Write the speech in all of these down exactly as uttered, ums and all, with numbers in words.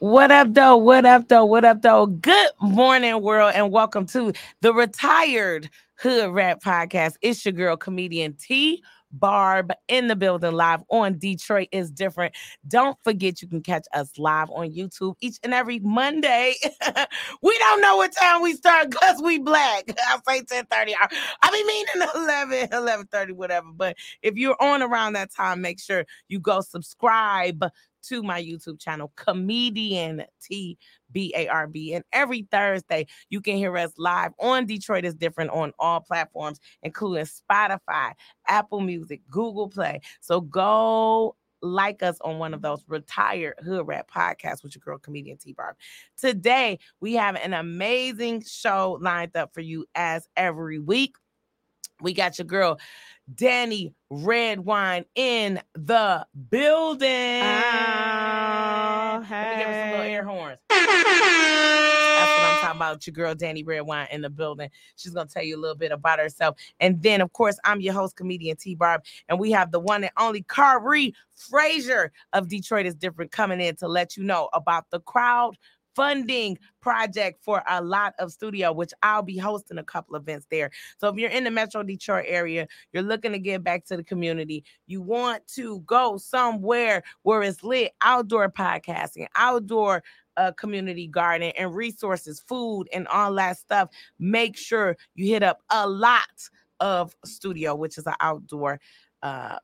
What up, though? What up, though? What up, though? Good morning, world, and welcome to the Retired Hoodrat Podcast. It's your girl, Comedian T Barb, in the building, live on Detroit is Different. Don't forget, you can catch us live on YouTube each and every Monday. We don't know what time we start because we black. I'll say ten thirty. I be meaning eleven, eleven thirty, whatever. But if you're on around that time, make sure you go subscribe to my YouTube channel, Comedian T Barb. And every Thursday, you can hear us live on Detroit is Different on all platforms, including Spotify, Apple Music, Google Play. So go like us on one of those. Retired Hoodrat Podcasts with your girl, Comedian T Barb. Today, we have an amazing show lined up for you as every week. We got your girl, Dany Redwine, in the building. Oh, hey. Let me give her some little air horns. That's what I'm talking about, your girl, Dany Redwine, in the building. She's going to tell you a little bit about herself. And then, of course, I'm your host, Comedian T Barb, and we have the one and only Khary Frazier of Detroit is Different coming in to let you know about the crowd funding project for A Lot of Studio, which I'll be hosting a couple events there. So if you're in the Metro Detroit area, you're looking to give back to the community, you want to go somewhere where it's lit, outdoor podcasting, outdoor uh, community garden and resources, food and all that stuff, make sure you hit up A Lot of Studio, which is an outdoor uh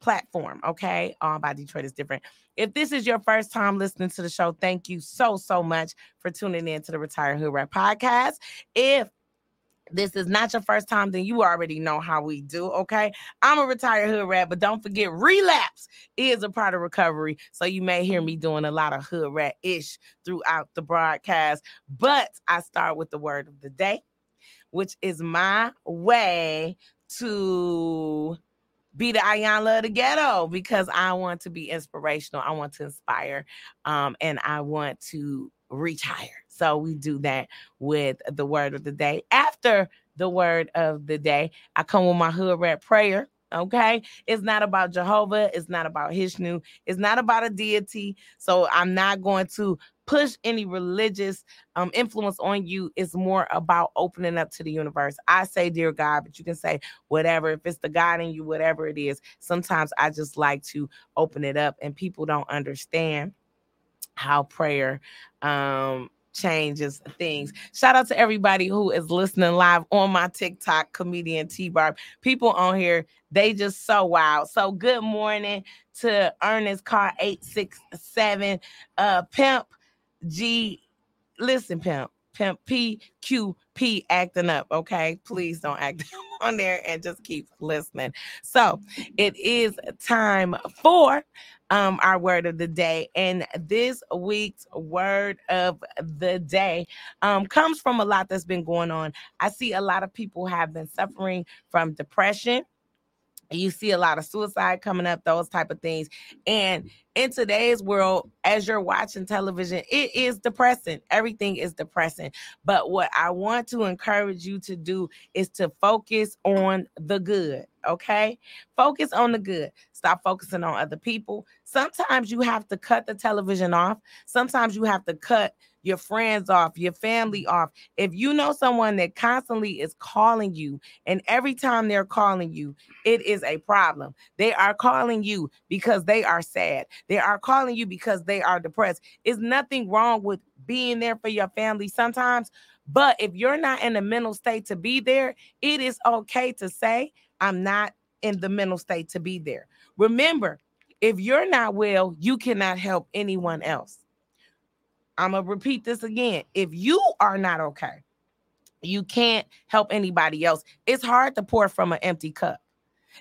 platform, okay? All by Detroit is Different. If this is your first time listening to the show, thank you so, so much for tuning in to the Retired Hoodrat Podcast. If this is not your first time, then you already know how we do, okay? I'm a retired hood rat, but don't forget, relapse is a part of recovery, so you may hear me doing a lot of hood rat-ish throughout the broadcast, but I start with the word of the day, which is my way to be the Ayanla of the ghetto, because I want to be inspirational. I want to inspire, um, and I want to retire. So we do that with the word of the day. After the word of the day, I come with my hood rat prayer, okay? It's not about Jehovah. It's not about Hishnu. It's not about a deity. So I'm not going to push any religious um, influence on you. It's more about opening up to the universe. I say, dear God, but you can say whatever. If it's the God in you, whatever it is, sometimes I just like to open it up, and people don't understand how prayer um, changes things. Shout out to everybody who is listening live on my TikTok, Comedian T Barb. People on here, they just so wild. So good morning to Ernest Car eight six seven uh, Pimp G. Listen, pimp, pimp, P Q P acting up, okay? Please don't act on there and just keep listening. So it is time for um, our word of the day. And this week's word of the day um, comes from a lot that's been going on. I see a lot of people have been suffering from depression. You see a lot of suicide coming up, those type of things. And in today's world, as you're watching television, it is depressing. Everything is depressing. But what I want to encourage you to do is to focus on the good, okay? Focus on the good. Stop focusing on other people. Sometimes you have to cut the television off. Sometimes you have to cut your friends off, your family off. If you know someone that constantly is calling you, and every time they're calling you, it is a problem. They are calling you because they are sad. They are calling you because they are depressed. It's nothing wrong with being there for your family sometimes, but if you're not in a mental state to be there, it is okay to say, I'm not in the mental state to be there. Remember, if you're not well, you cannot help anyone else. I'm going to repeat this again. If you are not okay, you can't help anybody else. It's hard to pour from an empty cup.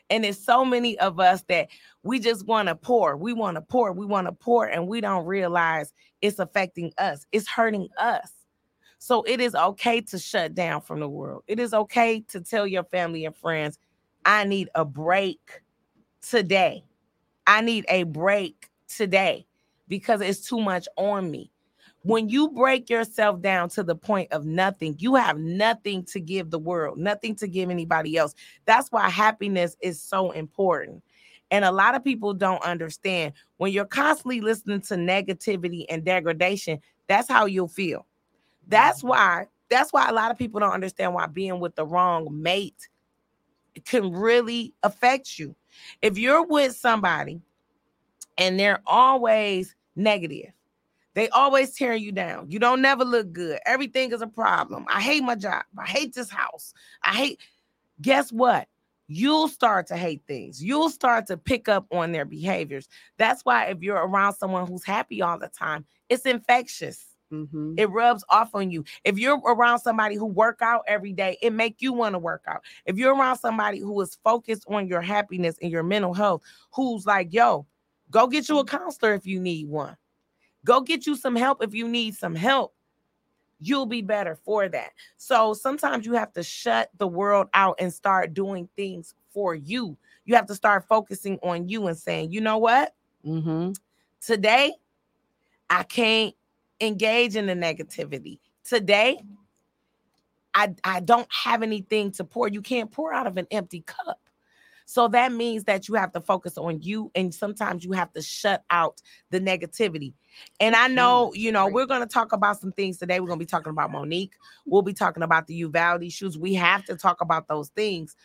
And there's so many of us that we just want to pour. We want to pour. We want to pour. And we don't realize it's affecting us. It's hurting us. So it is okay to shut down from the world. It is okay to tell your family and friends, I need a break today. I need a break today because it's too much on me. When you break yourself down to the point of nothing, you have nothing to give the world, nothing to give anybody else. That's why happiness is so important. And a lot of people don't understand. When you're constantly listening to negativity and degradation, that's how you'll feel. That's why, that's why a lot of people don't understand why being with the wrong mate can really affect you. If you're with somebody and they're always negative, they always tearing you down. You don't never look good. Everything is a problem. I hate my job. I hate this house. I hate. Guess what? You'll start to hate things. You'll start to pick up on their behaviors. That's why if you're around someone who's happy all the time, it's infectious. Mm-hmm. It rubs off on you. If you're around somebody who work out every day, it make you want to work out. If you're around somebody who is focused on your happiness and your mental health, who's like, yo, go get you a counselor if you need one. Go get you some help if you need some help. You'll be better for that. So sometimes you have to shut the world out and start doing things for you. You have to start focusing on you and saying, you know what? Mm-hmm. Today, I can't engage in the negativity. Today, I, I don't have anything to pour. You can't pour out of an empty cup. So that means that you have to focus on you, and sometimes you have to shut out the negativity. And I know, you know, we're going to talk about some things today. We're going to be talking about Monique. We'll be talking about the Uvalde issues. We have to talk about those things.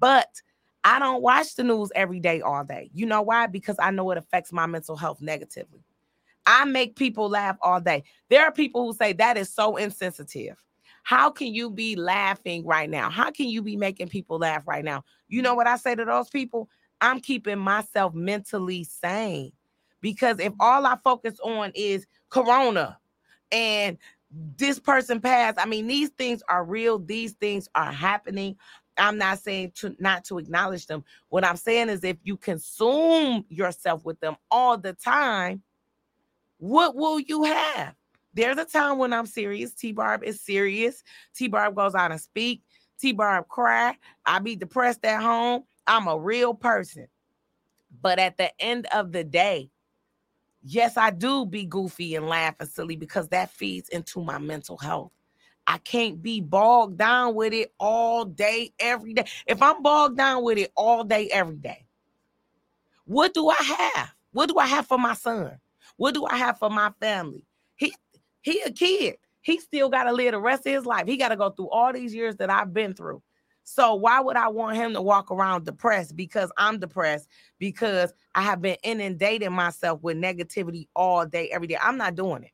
But I don't watch the news every day, all day. You know why? Because I know it affects my mental health negatively. I make people laugh all day. There are people who say that is so insensitive. How can you be laughing right now? How can you be making people laugh right now? You know what I say to those people? I'm keeping myself mentally sane, because if all I focus on is Corona and this person passed, I mean, these things are real. These things are happening. I'm not saying to not to acknowledge them. What I'm saying is if you consume yourself with them all the time, what will you have? There's a time when I'm serious. T Barb is serious. T Barb goes out and speak. T Barb cry. I be depressed at home. I'm a real person. But at the end of the day, yes, I do be goofy and laugh and silly, because that feeds into my mental health. I can't be bogged down with it all day, every day. If I'm bogged down with it all day, every day, what do I have? What do I have for my son? What do I have for my family? He He a kid. He still got to live the rest of his life. He got to go through all these years that I've been through. So why would I want him to walk around depressed? Because I'm depressed, because I have been inundating myself with negativity all day, every day. I'm not doing it.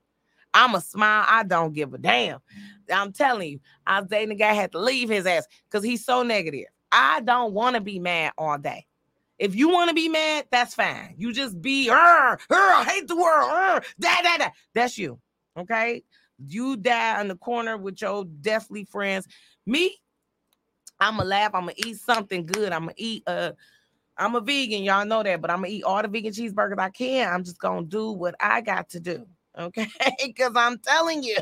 I'm a smile. I don't give a damn. I'm telling you, I was dating a guy, had to leave his ass because he's so negative. I don't want to be mad all day. If you want to be mad, that's fine. You just be, er, er, hate the world, er, da, da, da. That's you. Okay, you die in the corner with your deathly friends. Me, I'm gonna laugh. I'm gonna eat something good. I'm gonna eat. Uh, I'm a vegan. Y'all know that, but I'm gonna eat all the vegan cheeseburgers I can. I'm just gonna do what I got to do. Okay, because I'm telling you,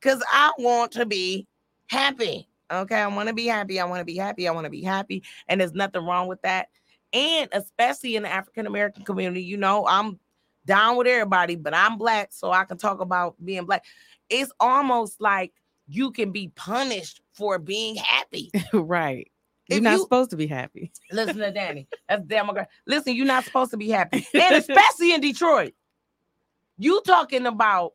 because I want to be happy. Okay, I want to be happy. I want to be happy. I want to be happy, and there's nothing wrong with that. And especially in the African American community, you know, I'm down with everybody, but I'm black, so I can talk about being black. It's almost like you can be punished for being happy. Right. You're if not you, supposed to be happy. Listen to Dany. That's damn girl. Listen, you're not supposed to be happy. And especially in Detroit. You talking about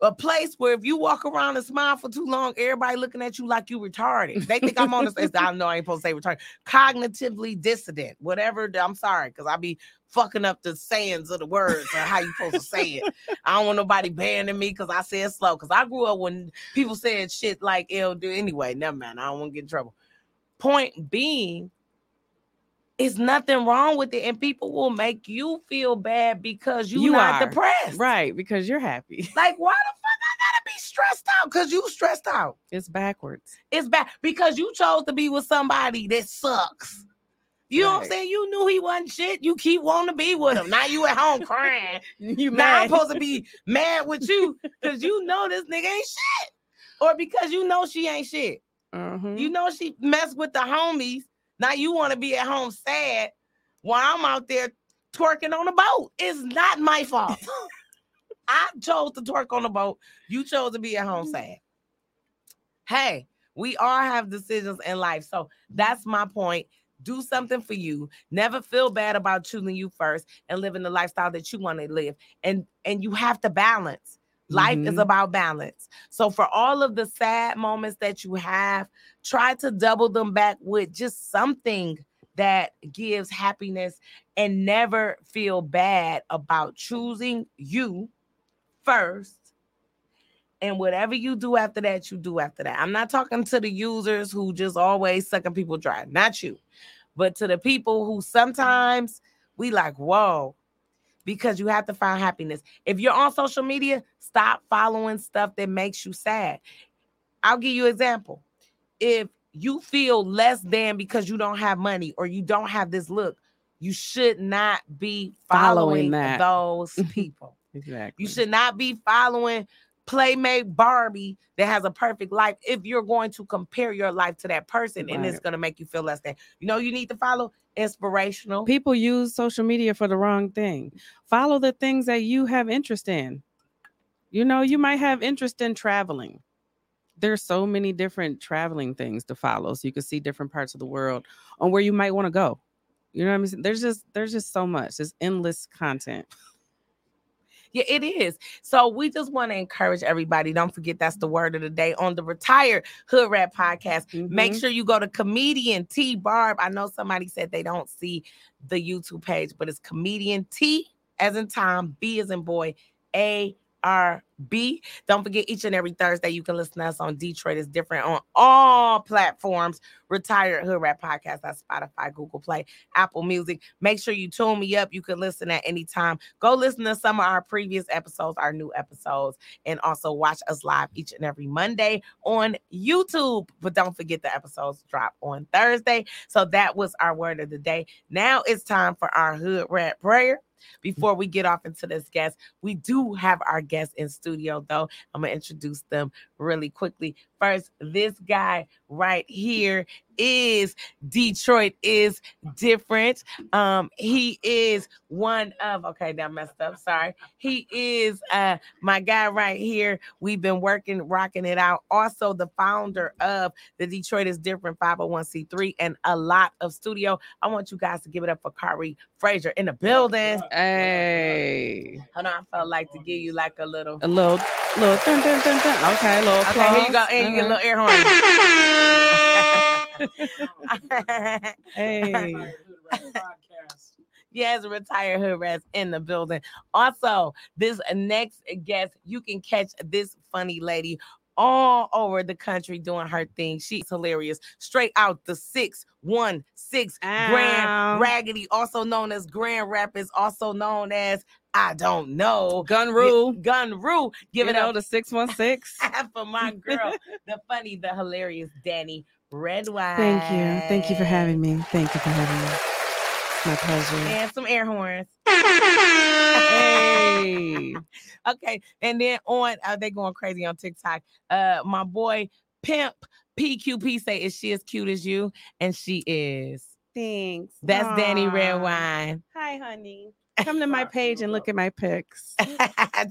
a place where if you walk around and smile for too long, everybody looking at you like you retarded. They think I'm on this. I know I ain't supposed to say retarded. Cognitively dissident. Whatever. I'm sorry, because I be fucking up the sayings of the words or how you supposed to say it. I don't want nobody banning me because I said slow. Because I grew up when people said shit like it'll do anyway. Never mind. I don't want to get in trouble. Point being, it's nothing wrong with it, and people will make you feel bad because you're you not are. depressed. Right, because you're happy. Like, why the fuck I gotta be stressed out? Because you stressed out. It's backwards. It's back because you chose to be with somebody that sucks. You right. know what I'm saying? You knew he wasn't shit. You keep wanting to be with him. Now you at home crying. you now mad. I'm supposed to be mad with you because you know this nigga ain't shit. Or because you know she ain't shit. Mm-hmm. You know she messed with the homies. Now you want to be at home sad while I'm out there twerking on the boat. It's not my fault. I chose to twerk on the boat. You chose to be at home sad. Hey, we all have decisions in life. So that's my point. do something for you, never feel bad about choosing you first and living the lifestyle that you want to live. And, and you have to balance. Life mm-hmm. is about balance. So for all of the sad moments that you have, try to double them back with just something that gives happiness, and never feel bad about choosing you first. And whatever you do after that, you do after that. I'm not talking to the users who just always sucking people dry, not you, but to the people who sometimes we like, whoa, because you have to find happiness. If you're on social media, stop following stuff that makes you sad. I'll give you an example. If you feel less than because you don't have money or you don't have this look, you should not be following, following that. those people. Exactly. You should not be following Playmate Barbie that has a perfect life if you're going to compare your life to that person, right. And it's going to make you feel less than. You know, you need to follow inspirational. People use social media for the wrong thing. Follow the things that you have interest in. You know, you might have interest in traveling. There's so many different traveling things to follow, so you can see different parts of the world on where you might want to go. You know what I mean? There's just there's just so much. There's endless content. Yeah, it is. So we just want to encourage everybody. Don't forget, that's the word of the day on the Retired Hoodrat Podcast. Mm-hmm. Make sure you go to Comedian T Barb. I know somebody said they don't see the YouTube page, but it's Comedian T as in Tom, B as in boy, A R B. Don't forget, each and every Thursday, you can listen to us on Detroit is Different on all platforms. Retired Hoodrat Podcast. That's Spotify, Google Play, Apple Music. Make sure you tune me up. You can listen at any time. Go listen to some of our previous episodes, our new episodes, and also watch us live each and every Monday on YouTube. But don't forget, the episodes drop on Thursday. So that was our word of the day. Now it's time for our Hoodrat prayer. Before we get off into this guest, we do have our guest in studio, though. I'm going to introduce them really quickly. First, this guy right here is Detroit is Different. Um, he is one of, okay, that messed up. Sorry. He is uh, my guy right here. We've been working, rocking it out. Also the founder of the Detroit is Different five oh one c three and A Lot of Studio. I want you guys to give it up for Khary Frazier in the building. Hey. Hold on. I felt like to give you like a little. A little, little, dun, dun, dun, dun. Okay, a little applause. Okay, here you go. And you get a little air horn. Hey. Yes, Retired Hoodrat in the building. Also, this next guest, you can catch this funny lady all over the country doing her thing. She's hilarious. Straight out the six one six Grand Raggedy, also known as Grand Rapids, also known as I don't know. Gun Roo. Gun Roo. Give you it know, up. The six one six For my girl, the funny, the hilarious Dany Redwine. Thank you. Thank you for having me. Thank you for having me. My pleasure. And some air horns. Hey. Okay. And then on, uh, they going crazy on TikTok. Uh, my boy, Pimp P Q P, say, is she as cute as you? And she is. Thanks. That's Aww. Dany Redwine. Hi, honey. Come to my page and look at my pics.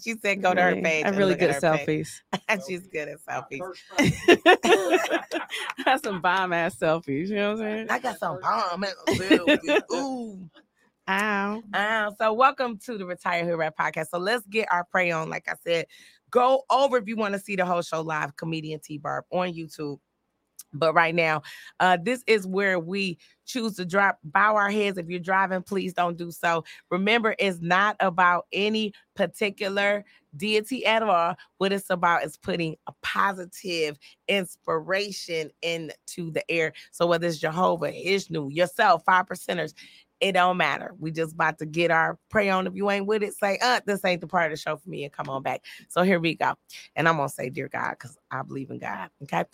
She said go to her page. I'm really good at selfies. She's good at selfies. I got some bomb-ass selfies. You know what I'm saying? I got some bomb-ass selfies. Ooh. Ow. Ow. So welcome to the Retired Hoodrat Podcast. So let's get our prey on. Like I said, go over if you want to see the whole show live, Comedian T Barb on YouTube. But right now, uh, this is where we choose to drop, bow our heads. If you're driving, please don't do so. Remember, it's not about any particular deity at all. What it's about is putting a positive inspiration into the air. So whether it's Jehovah, Ishnu, yourself, five percenters, it don't matter. We just about to get our pray on. If you ain't with it, say, uh, this ain't the part of the show for me, and come on back. So here we go. And I'm going to say, dear God, because I believe in God. Okay.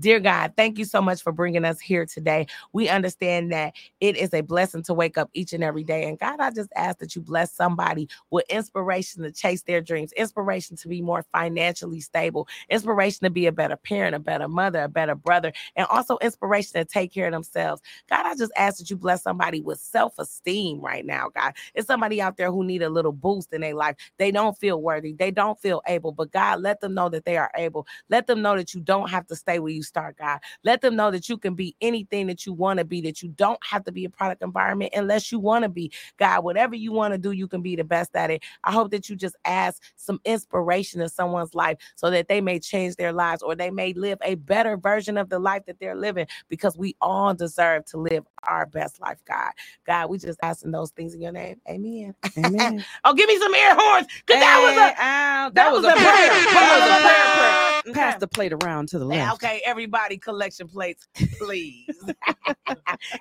Dear God, thank you so much for bringing us here today. We understand that it is a blessing to wake up each and every day. And God, I just ask that you bless somebody with inspiration to chase their dreams, inspiration to be more financially stable, inspiration to be a better parent, a better mother, a better brother, and also inspiration to take care of themselves. God, I just ask that you bless somebody with self esteem right now, God. It's somebody out there who need a little boost in their life. They don't feel worthy. They don't feel able, but God, let them know that they are able. Let Let them know that you don't have to stay where you start, God. Let them know that you can be anything that you want to be, that you don't have to be a product environment unless you want to be, God. Whatever you want to do, you can be the best at it. I hope that you just ask some inspiration in someone's life so that they may change their lives or they may live a better version of the life that they're living, because we all deserve to live our best life, God. God, we just asking those things in your name. Amen. Amen. Oh, give me some air horns, because hey, that was a ow, that, that was, was a prayer. That was a prayer. prayer. Pass the plate around to the left. Okay, everybody, collection plates, please.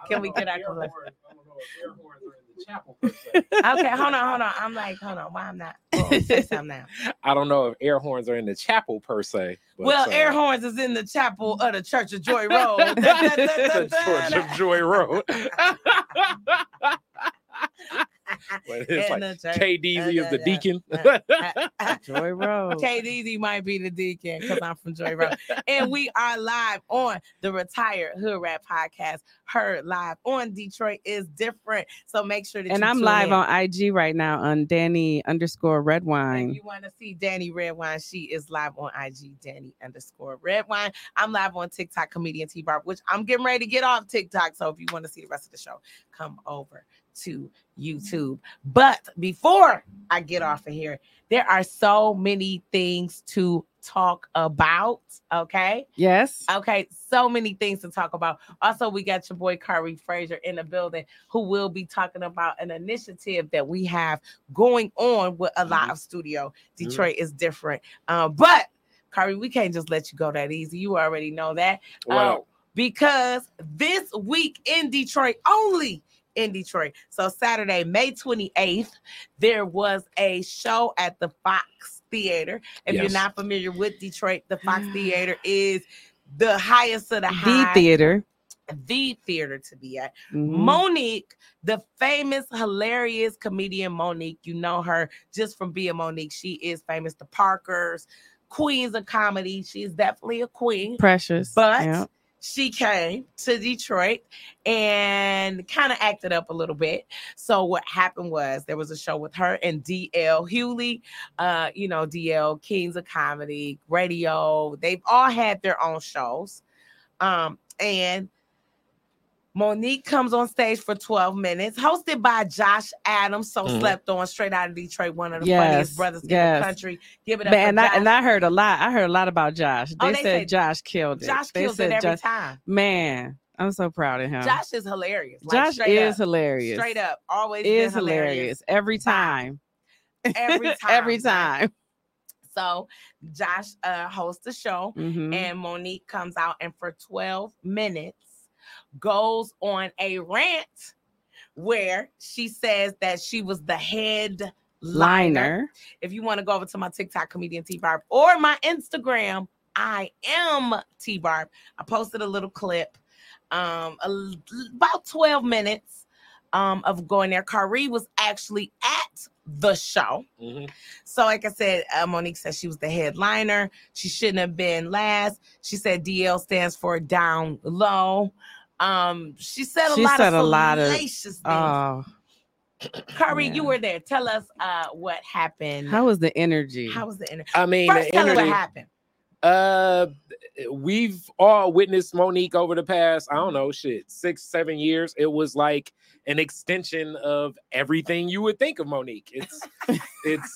Can we get our collection? Air horns are in the chapel. Okay, hold on, hold on. I'm like, hold on. Why I'm not? Oh, say something now. I don't know if air horns are in the chapel per se. But, well, uh, air horns is in the chapel of the Church of Joy Road. The Church of Joy Road. But it's and like K D Z is the deacon. Uh, uh, uh, Joy Road. K D Z might be the deacon because I'm from Joy Road. And we are live on the Retired Hoodrat Podcast, heard live on Detroit is Different. So make sure that and you I'm live in. On I G right now on Dany underscore Redwine. If you want to see Dany Redwine, she is live on I G, Dany underscore Redwine. I'm live on TikTok, Comedian T Barb, which I'm getting ready to get off TikTok. So if you want to see the rest of the show, come over to YouTube. But before I get off of here, there are so many things to talk about. Okay. Yes. Okay. So many things to talk about. Also, we got your boy Khary Frazier in the building, who will be talking about an initiative that we have going on with A Lot of Studio. Detroit mm-hmm. is Different. Um, but Khary, we can't just let you go that easy. You already know that. Wow. Um, because this week in Detroit only. In Detroit. So Saturday, May twenty-eighth, there was a show at the Fox Theater. If yes. you're not familiar with Detroit, the Fox Theater is the highest of the, the high. The theater. The theater to be at. Mm-hmm. Monique, the famous, hilarious comedian Monique, you know her just from being Monique. She is famous. The Parkers, Queens of Comedy. She's definitely a queen. Precious. But... yeah. She came to Detroit and kind of acted up a little bit. So what happened was there was a show with her and D L Hughley, uh, you know, D L, Kings of Comedy, radio. They've all had their own shows. Um, and Monique comes on stage for twelve minutes, hosted by Josh Adams, so mm-hmm. slept on, straight out of Detroit, one of the yes, funniest brothers yes. in the country. Give it up. Man, and, I, and I heard a lot. I heard a lot about Josh. They, oh, they said, said Josh killed it. Josh they kills said it every Josh, time. Man, I'm so proud of him. Josh is hilarious. Like, Josh is up, hilarious. Straight up, always is hilarious. hilarious every time. Every time. Every time. So Josh uh, hosts the show, mm-hmm. and Monique comes out, and for twelve minutes. Goes on a rant where she says that she was the head liner. liner. If you want to go over to my TikTok, Comedian T Barb, or my Instagram, I am T Barb. I posted a little clip, um, a, about twelve minutes um, of going there. Khary was actually at the show. Mm-hmm. So like I said, uh, Monique said she was the headliner. She shouldn't have been last. She said D L stands for down low. Um, she said a she lot said of salacious of, things. Oh, Khary, yeah. you were there. Tell us uh, what happened. How was the energy? How was the energy? I mean, First, tell energy, us what happened. Uh, we've all witnessed Monique over the past, I don't know, shit, six, seven years. It was like an extension of everything you would think of Monique. It's it's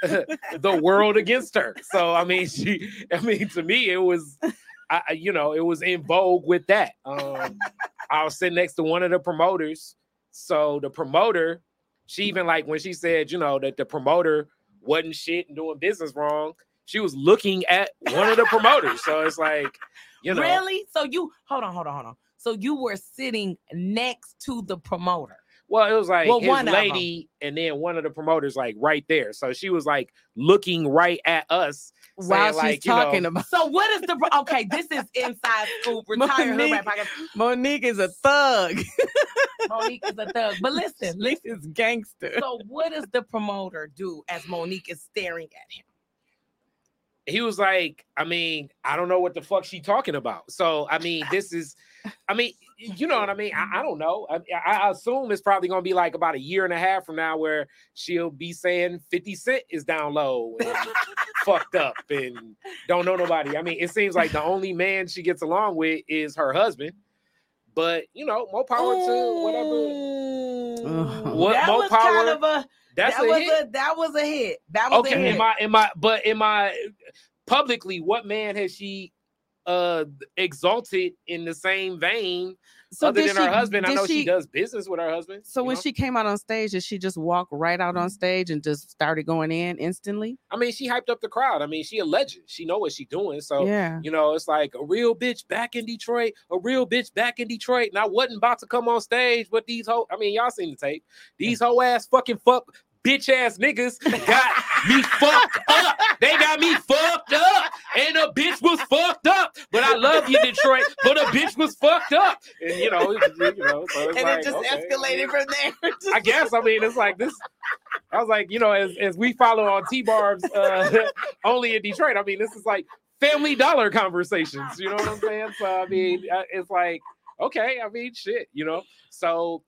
the world against her. So I mean, she. I mean, to me, it was. I, you know, it was in vogue with that. Um, I was sitting next to one of the promoters. So the promoter, she even like when she said, you know, that the promoter wasn't shit and doing business wrong. She was looking at one of the promoters. So it's like, you know. Really? So you, hold on, hold on, hold on. So you were sitting next to the promoter. Well, it was like well, his lady and then one of the promoters like right there. So she was like looking right at us. While saying, she's like, talking you know, about. So what is the... Okay, this is Inside Scoop, Retired Hoodrat Podcast. Monique is a thug. Monique is a thug. But listen, listen. This is gangster. So what does the promoter do as Monique is staring at him? He was like, I mean, I don't know what the fuck she talking about. So, I mean, this is... I mean, you know what I mean? I, I don't know. I, I assume it's probably going to be like about a year and a half from now where she'll be saying fifty cent is down low and fucked up and don't know nobody. I mean, it seems like the only man she gets along with is her husband. But, you know, more power Ooh. to whatever. What, that more was power, kind of a... That's that, a was hit. A, that was a hit. That was okay, a hit. Okay, am I, am I, but am I... Publicly, what man has she uh, exalted in the same vein so other than she, her husband? I know she, she does business with her husband. So when know? she came out on stage, did she just walk right out on stage and just started going in instantly? I mean, she hyped up the crowd. I mean, she a legend. She know what she doing. So, yeah. you know, it's like a real bitch back in Detroit, a real bitch back in Detroit. And I wasn't about to come on stage, but these whole, I mean, y'all seen the tape. These whole ass fucking fuck bitch ass niggas got me fucked up. They got me fucked up. And a bitch was fucked up. But I love you, Detroit. But a bitch was fucked up. And you know, it was, you know, so it's and like, it just okay. escalated from there. I guess. I mean, it's like this. I was like, you know, as, as we follow on T Barb's uh, only in Detroit, I mean, this is like Family Dollar conversations. You know what I'm saying? So I mean, it's like, okay, I mean, shit, you know. So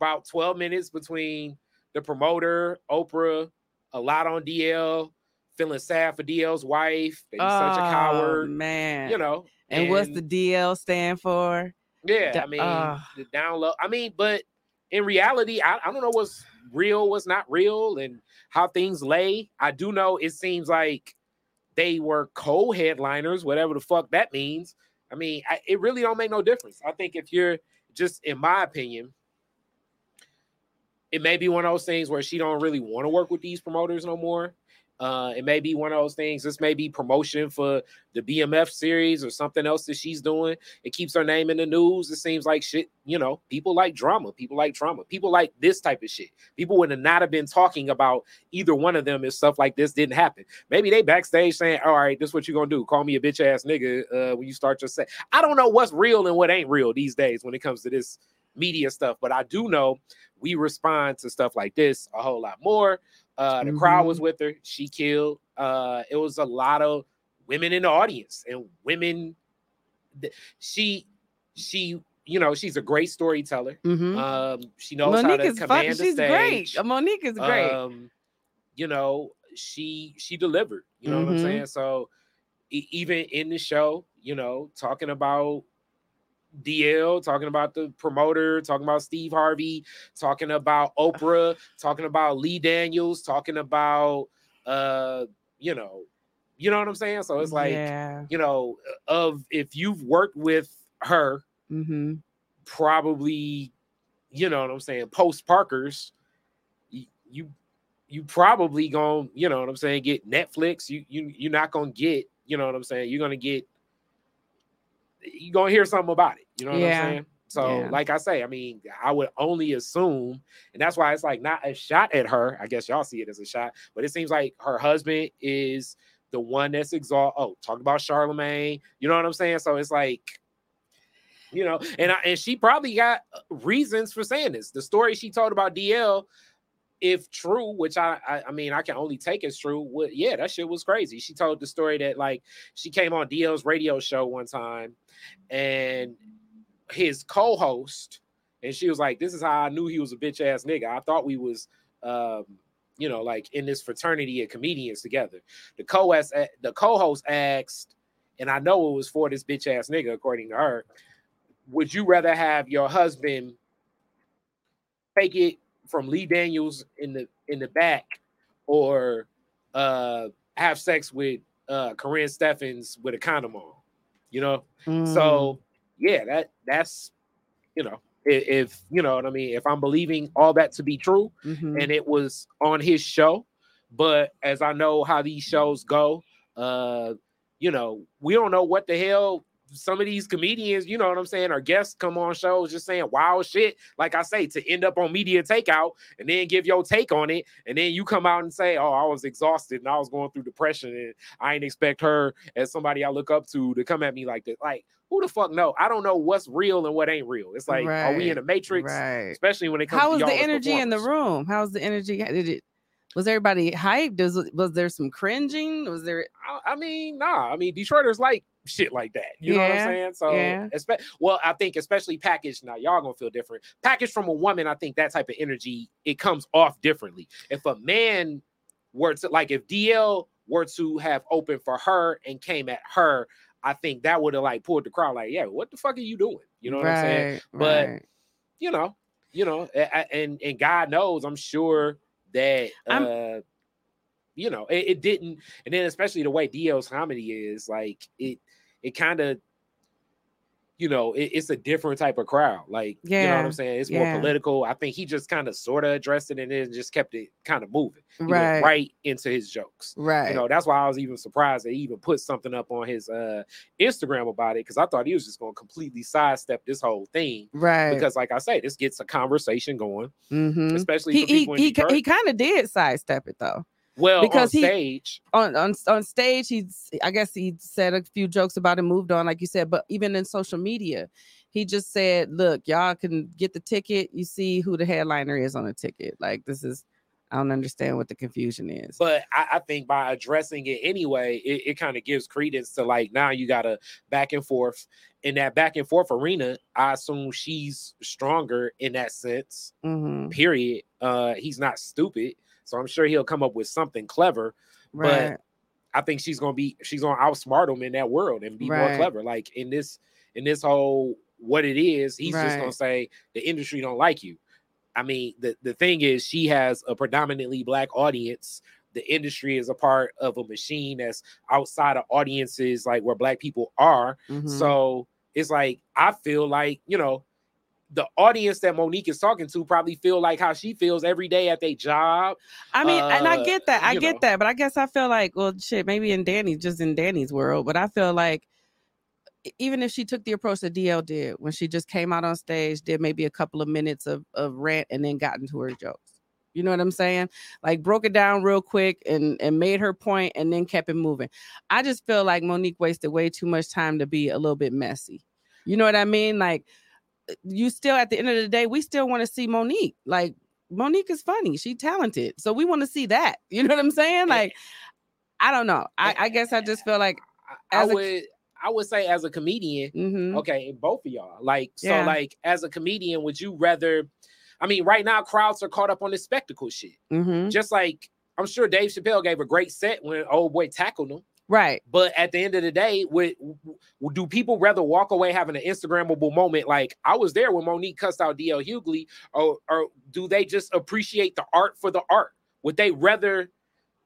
about twelve minutes between the promoter, Oprah, a lot on D L, feeling sad for D L's wife. That he's oh, such a coward, man. You know. And, and what's the D L stand for? Yeah, D- I mean, oh. the download. I mean, but in reality, I, I don't know what's real, what's not real, and how things lay. I do know it seems like they were co-headliners, whatever the fuck that means. I mean, I, it really don't make no difference. I think if you're just, in my opinion, it may be one of those things where she don't really want to work with these promoters no more. Uh, it may be one of those things. This may be promotion for the B M F series or something else that she's doing. It keeps her name in the news. It seems like shit, you know, people like drama. People like drama. People like this type of shit. People would have not have been talking about either one of them if stuff like this didn't happen. Maybe they backstage saying, all right, this is what you're going to do. Call me a bitch ass nigga uh, when you start your set. I don't know what's real and what ain't real these days when it comes to this media stuff, but I do know we respond to stuff like this a whole lot more. Uh, the mm-hmm. crowd was with her. She killed. Uh, it was a lot of women in the audience and women. Th- she, she, you know, she's a great storyteller. Mm-hmm. Um, she knows Monique how to command the stage. She's great. Monique is great. Um, you know, she she delivered. You know mm-hmm. what I'm saying? So e- even in the show, you know, talking about D L, talking about the promoter, talking about Steve Harvey, talking about Oprah, talking about Lee Daniels, talking about, uh, you know, you know what I'm saying? So it's like, yeah. you know, of if you've worked with her, mm-hmm. probably, you know what I'm saying, post Parkers, you, you you probably gonna, you know what I'm saying, get Netflix. You you you're not gonna get, you know what I'm saying, you're gonna get you're going to hear something about it. You know what yeah. I'm saying? So yeah. like I say, I mean, I would only assume, and that's why it's like not a shot at her. I guess y'all see it as a shot, but it seems like her husband is the one that's exalt. Oh, talk about Charlemagne. You know what I'm saying? So it's like, you know, and I, and she probably got reasons for saying this. The story she told about D L, if true, which I, I I mean I can only take as true, well, yeah, that shit was crazy. She told the story that like she came on D L's radio show one time and his co-host, and she was like, this is how I knew he was a bitch ass nigga. I thought we was um you know like in this fraternity of comedians together. The co-host the co-host asked, and I know it was for this bitch ass nigga according to her, would you rather have your husband take it from Lee Daniels in the in the back, or uh, have sex with uh, Corinne Steffens with a condom on, you know? Mm. So yeah, that that's you know if, if you know what I mean. If I'm believing all that to be true, mm-hmm. and it was on his show, but as I know how these shows go, uh, you know, we don't know what the hell. Some of these comedians, you know what I'm saying, our guests come on shows just saying wild shit, like I say, to end up on Media Takeout and then give your take on it. And then you come out and say, oh, I was exhausted and I was going through depression and I didn't expect her as somebody I look up to to come at me like this. Like, who the fuck know? I don't know what's real and what ain't real. It's like, right. are we in a matrix? Right. Especially when it comes How to How was the energy in the room? How was the energy? Did it? Was everybody hyped? Was, was there some cringing? Was there? I, I mean, nah. I mean, Detroiters like shit like that. You yeah, know what I'm saying? So, yeah. espe- well, I think especially packaged, now y'all gonna feel different. Packaged from a woman, I think that type of energy, it comes off differently. If a man were to, like, if D L were to have opened for her and came at her, I think that would have, like, pulled the crowd, like, yeah, what the fuck are you doing? You know what right, I'm saying? But, right. you know, you know, and, and God knows, I'm sure that, I'm- uh, you know, it, it didn't. And then especially the way D L's comedy is, like, it, it kind of, you know, it, it's a different type of crowd. Like, yeah. you know what I'm saying? It's yeah. more political. I think he just kind of sort of addressed it and then just kept it kind of moving. He right. went right into his jokes. Right. You know, that's why I was even surprised that he even put something up on his uh, Instagram about it, because I thought he was just going to completely sidestep this whole thing. Right. Because, like I say, this gets a conversation going, mm-hmm. especially he, for people he, in Detroit. He, he kind of did sidestep it, though. Well, because on stage, he, on, on on stage, he's I guess he said a few jokes about it, moved on, like you said. But even in social media, he just said, "Look, y'all can get the ticket. You see who the headliner is on the ticket. Like, this is, I don't understand what the confusion is." But I, I think by addressing it anyway, it, it kind of gives credence to, like, now you got a back and forth. In that back and forth arena, I assume she's stronger in that sense. Mm-hmm. Period. Uh, he's not stupid. So I'm sure he'll come up with something clever, right. but I think she's gonna be she's gonna outsmart him in that world and be right. more clever. Like in this in this whole what it is, he's right. just gonna say the industry don't like you. I mean, the, the thing is, she has a predominantly black audience. The industry is a part of a machine that's outside of audiences, like where black people are. Mm-hmm. So it's like, I feel like, you know, the audience that Monique is talking to probably feel like how she feels every day at their job. I mean, uh, and I get that. I get know. that. But I guess I feel like, well, shit, maybe in Dany, just in Dany's world. But I feel like even if she took the approach that D L did, when she just came out on stage, did maybe a couple of minutes of, of rant and then got into her jokes. You know what I'm saying? Like, broke it down real quick and, and made her point and then kept it moving. I just feel like Monique wasted way too much time to be a little bit messy. You know what I mean? Like, you still, at the end of the day, we still want to see Monique. Like, Monique is funny. She's talented. So we want to see that. You know what I'm saying? Like, I don't know. I, I guess I just feel like as I would, a... I would say as a comedian, mm-hmm. okay, and both of y'all, like, so yeah. like as a comedian, would you rather, I mean, right now crowds are caught up on this spectacle shit. Mm-hmm. Just like, I'm sure Dave Chappelle gave a great set when old boy tackled him. Right. But at the end of the day, would, do people rather walk away having an Instagrammable moment like, I was there when Monique cussed out D L Hughley, or, or do they just appreciate the art for the art? Would they rather,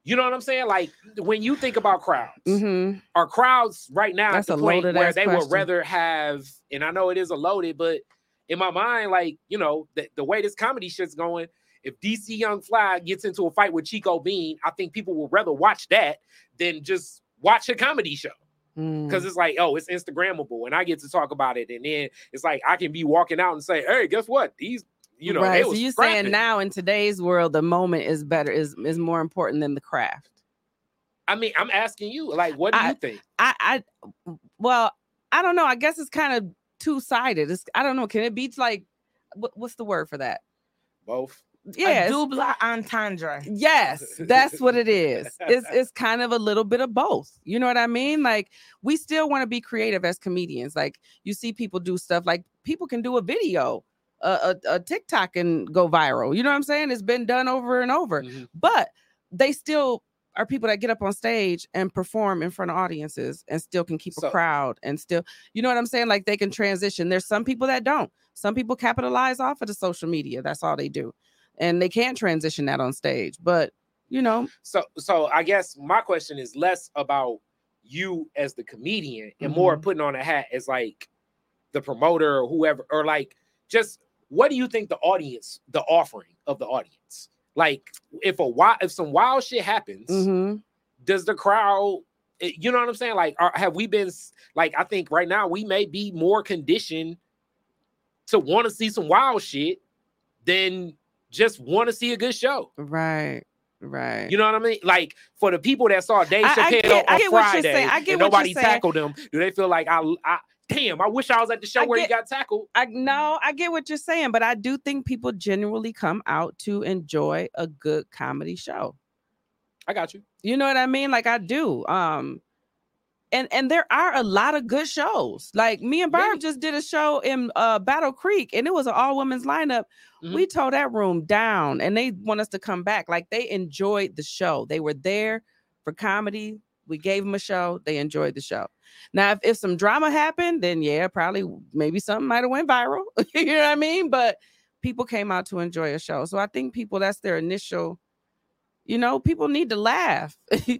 you know what I'm saying? Like, when you think about crowds, mm-hmm. are crowds right now That's at the point where they question. would rather have, and I know it is a loaded, but in my mind, like, you know, the, the way this comedy shit's going, if D C Young Fly gets into a fight with Chico Bean, I think people would rather watch that than just watch a comedy show, because mm. it's like, oh, it's Instagrammable and I get to talk about it. And then it's like, I can be walking out and say, hey, guess what? These, you know, right. they so was you're scrapping. Saying now in today's world, the moment is better, is, is more important than the craft. I mean, I'm asking you, like, what do I, you think? I, I, well, I don't know. I guess it's kind of two-sided. It's, I don't know. Can it be like, what, what's the word for that? Both. Yes. A double entendre. Yes, that's what it is. It's it's kind of a little bit of both. You know what I mean? Like, we still want to be creative as comedians. Like, you see people do stuff. Like, people can do a video, a, a, a TikTok, and go viral. You know what I'm saying? It's been done over and over. Mm-hmm. But they still are people that get up on stage and perform in front of audiences and still can keep so, a crowd and still, you know what I'm saying? Like, they can transition. There's some people that don't. Some people capitalize off of the social media. That's all they do. And they can't transition that on stage, but you know. So, so I guess my question is less about you as the comedian and mm-hmm. more putting on a hat as like the promoter or whoever, or like, just what do you think the audience, the offering of the audience, like if a wild, if some wild shit happens, mm-hmm. does the crowd, you know what I'm saying? Like, are, have we been like, I think right now we may be more conditioned to want to see some wild shit than just want to see a good show. Right, right. You know what I mean? Like, for the people that saw Dave Chappelle on Friday and nobody tackled him, do they feel like, I, I, damn, I wish I was at the show where he got tackled? I, no, I get what you're saying, but I do think people generally come out to enjoy a good comedy show. I got you. You know what I mean? Like, I do. Um, And and there are a lot of good shows. Like me and Barb really? just did a show in uh, Battle Creek, and it was an all-women's lineup. Mm-hmm. We tore that room down, and they want us to come back. Like, they enjoyed the show. They were there for comedy. We gave them a show. They enjoyed the show. Now, if, if some drama happened, then yeah, probably maybe something might have went viral. You know what I mean? But people came out to enjoy a show. So I think people, that's their initial... You know, people need to laugh.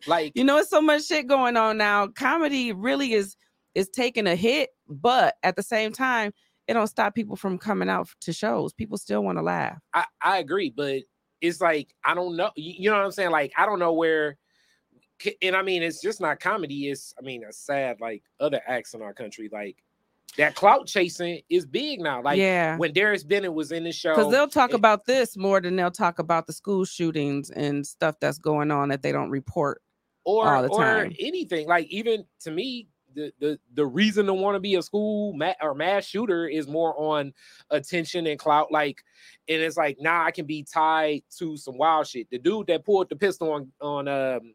Like, you know, it's so much shit going on now. Comedy really is is taking a hit, but at the same time, it don't stop people from coming out to shows. People still want to laugh. I, I agree, but it's like, I don't know. You, you know what I'm saying? Like, I don't know where. And I mean, it's just not comedy. It's, I mean, it's sad, like other acts in our country, like. That clout chasing is big now. Like yeah. when Darius Bennett was in the show. Because they'll talk and, about this more than they'll talk about the school shootings and stuff that's going on that they don't report or, all the or time. Anything. Like, even to me, the, the, the reason to want to be a school ma- or mass shooter is more on attention and clout. Like, and it's like, now nah, I can be tied to some wild shit. The dude that pulled the pistol on, on, um,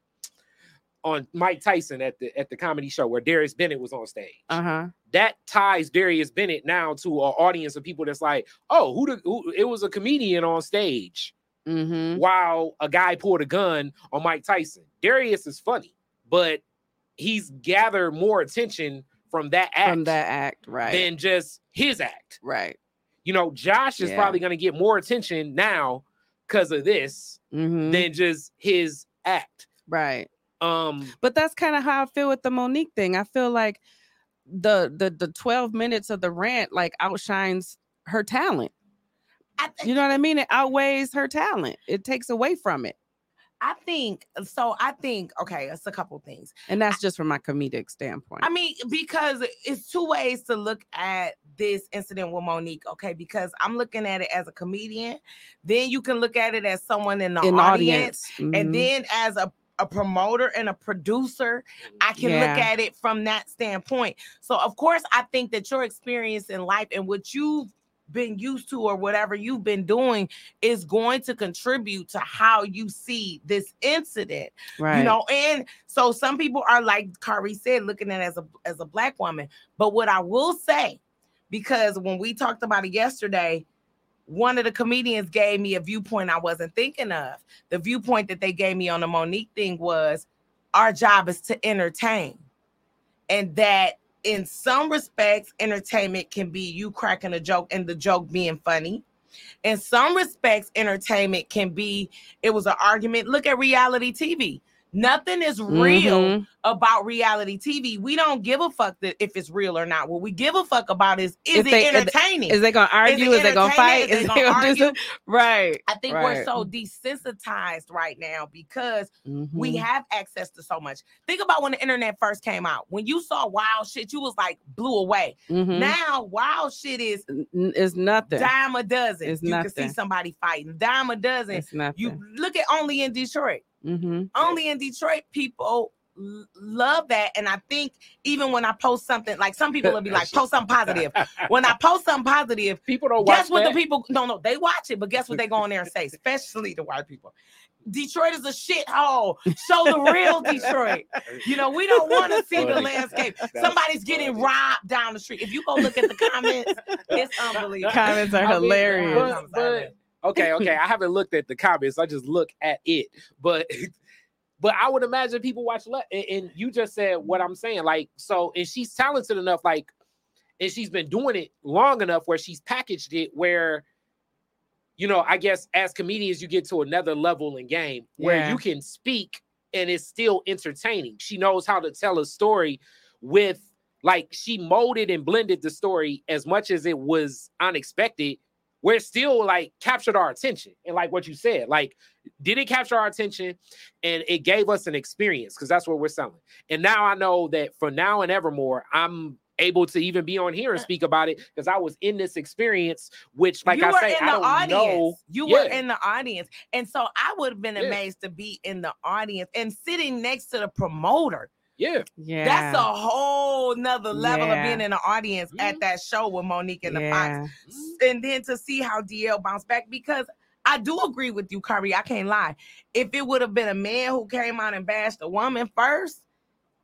on Mike Tyson at the at the comedy show where Darius Bennett was on stage. Uh-huh. That ties Darius Bennett now to an audience of people that's like, oh, who, the, who it was a comedian on stage mm-hmm. while a guy pulled a gun on Mike Tyson. Darius is funny, but he's gathered more attention from that act, from that act right. than just his act. Right. You know, Josh is yeah. probably going to get more attention now because of this mm-hmm. than just his act. Right. Um, but that's kind of how I feel with the Monique thing. I feel like the the the twelve minutes of the rant like outshines her talent. I th- you know what I mean? It outweighs her talent. It takes away from it. I think so. I think okay, it's a couple things, and that's I, just from my comedic standpoint. I mean, because it's two ways to look at this incident with Monique. Okay, because I'm looking at it as a comedian. Then you can look at it as someone in the in audience, audience. Mm-hmm. and then as a a promoter and a producer, I can yeah. look at it from that standpoint. So of course, I think that your experience in life and what you've been used to or whatever you've been doing is going to contribute to how you see this incident. Right. You know, and so some people are, like Khary said, looking at it as a, as a Black woman. But what I will say, because when we talked about it yesterday, one of the comedians gave me a viewpoint I wasn't thinking of. The viewpoint that they gave me on the Monique thing was, our job is to entertain. And that in some respects, entertainment can be you cracking a joke and the joke being funny. In some respects, entertainment can be, it was an argument. Look at reality T V. Nothing is real mm-hmm. about reality T V. We don't give a fuck that if it's real or not. What we give a fuck about is, is they, it entertaining? Is they going to argue? Is, is they going to fight? Is, is they going to do something? Right. I think right. we're so desensitized right now because mm-hmm. we have access to so much. Think about when the internet first came out. When you saw wild shit, you was like blew away. Mm-hmm. Now wild shit is it's nothing. Dime a dozen. It's you nothing. Can see somebody fighting. Dime a dozen. It's nothing. You look at Only in Detroit. Mm-hmm. Only in Detroit, people l- love that. And I think even when I post something, like some people will be like, post something positive. When I post something positive, people don't watch it. Guess what that. The people don't know? They watch it, but guess what they go on there and say, especially the white people? Detroit is a shithole. Show the real Detroit. You know, we don't want to see the landscape. That's Somebody's funny. Getting robbed down the street. If you go look at the comments, it's unbelievable. Comments are I hilarious. Mean, but, but, okay, okay. I haven't looked at the comments. I just look at it. But but I would imagine people watch less. And, and you just said what I'm saying. Like, so, and she's talented enough, like, and she's been doing it long enough where she's packaged it where, you know, I guess as comedians, you get to another level in game where yeah. you can speak and it's still entertaining. She knows how to tell a story with, like, she molded and blended the story as much as it was unexpected. We're still like captured our attention. And like what you said, like, did it capture our attention? And it gave us an experience because that's what we're selling. And now I know that for now and evermore, I'm able to even be on here and speak about it because I was in this experience, which like you I say, I don't audience. Know. You yeah. were in the audience. And so I would have been yeah. amazed to be in the audience and sitting next to the promoter. Yeah. yeah, that's a whole nother level yeah. of being in the audience mm-hmm. at that show with Monique and yeah. the Fox. Mm-hmm. And then to see how D L bounced back, because I do agree with you, Khary. I can't lie. If it would have been a man who came out and bashed a woman first,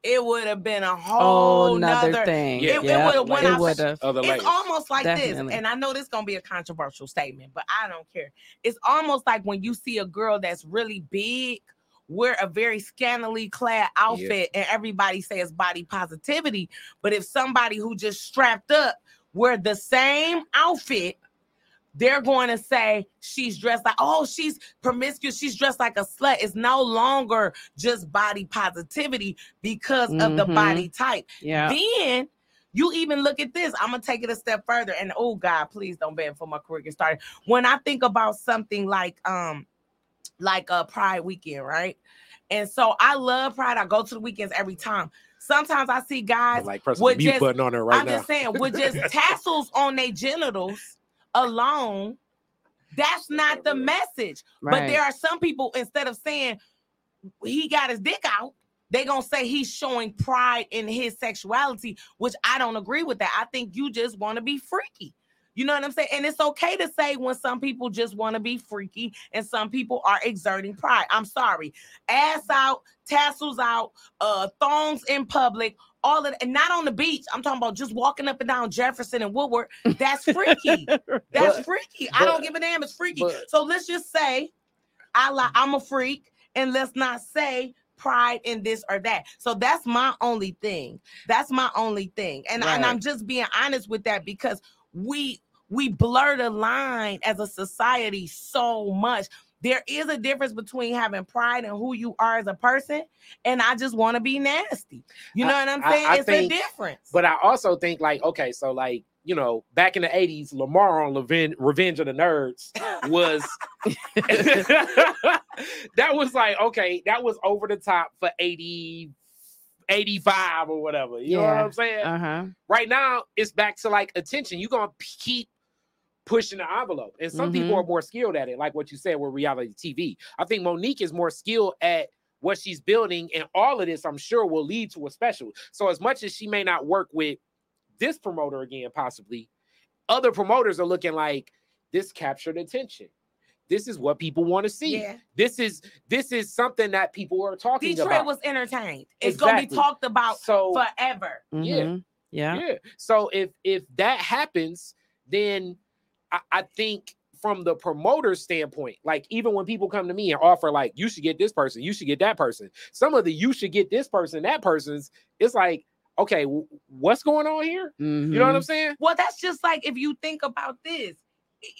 it would have been a whole oh, nother, nother thing. It, yep. it would have went up. It's almost like Definitely. this. And I know this is going to be a controversial statement, but I don't care. It's almost like when you see a girl that's really big wear a very scantily clad outfit yeah. and everybody says body positivity. But if somebody who just strapped up wear the same outfit, they're going to say she's dressed like, oh, she's promiscuous. She's dressed like a slut. It's no longer just body positivity because mm-hmm. of the body type. Yeah. Then you even look at this. I'm going to take it a step further. And, oh, God, please don't ban before my career gets started. When I think about something like um, like a Pride weekend, right? And so I love Pride. I go to the weekends every time. Sometimes I see guys like with mute just, button on her right I'm now. just saying, with just tassels on their genitals alone. That's not the message. Right. But there are some people, instead of saying he got his dick out, they're going to say he's showing pride in his sexuality, which I don't agree with that. I think you just want to be freaky. You know what I'm saying? And it's okay to say when some people just want to be freaky and some people are exerting pride. I'm sorry. Ass out, tassels out, uh, thongs in public, all of that, and not on the beach. I'm talking about just walking up and down Jefferson and Woodward. That's freaky. That's but, freaky. But, I don't give a damn. It's freaky. But, so let's just say I li- I'm a freak, and let's not say pride in this or that. So that's my only thing. That's my only thing. And, right. and I'm just being honest with that because we we blur the line as a society so much. There is a difference between having pride and who you are as a person, and I just want to be nasty. You know I, what I'm saying? I, I it's think, a difference. But I also think, like, okay, so, like, you know, back in the eighties, Lamar on Levin, Revenge of the Nerds was... that was like, okay, that was over the top for eighty, eighty-five or whatever. You yeah. know what I'm saying? Uh-huh. Right now, it's back to, like, attention. You're going to keep pushing the envelope. And some mm-hmm. people are more skilled at it, like what you said with reality T V. I think Monique is more skilled at what she's building, and all of this, I'm sure, will lead to a special. So as much as she may not work with this promoter again, possibly, other promoters are looking like, this captured attention. This is what people want to see. Yeah. This is this is something that people are talking Detroit about. Detroit was entertained. It's exactly. going to be talked about so, forever. Mm-hmm. Yeah. yeah. Yeah. So if if that happens, then I, I think from the promoter's standpoint, like even when people come to me and offer like, you should get this person, you should get that person. Some of the you should get this person, that person's, it's like, okay, w- what's going on here? Mm-hmm. You know what I'm saying? Well, that's just like if you think about this.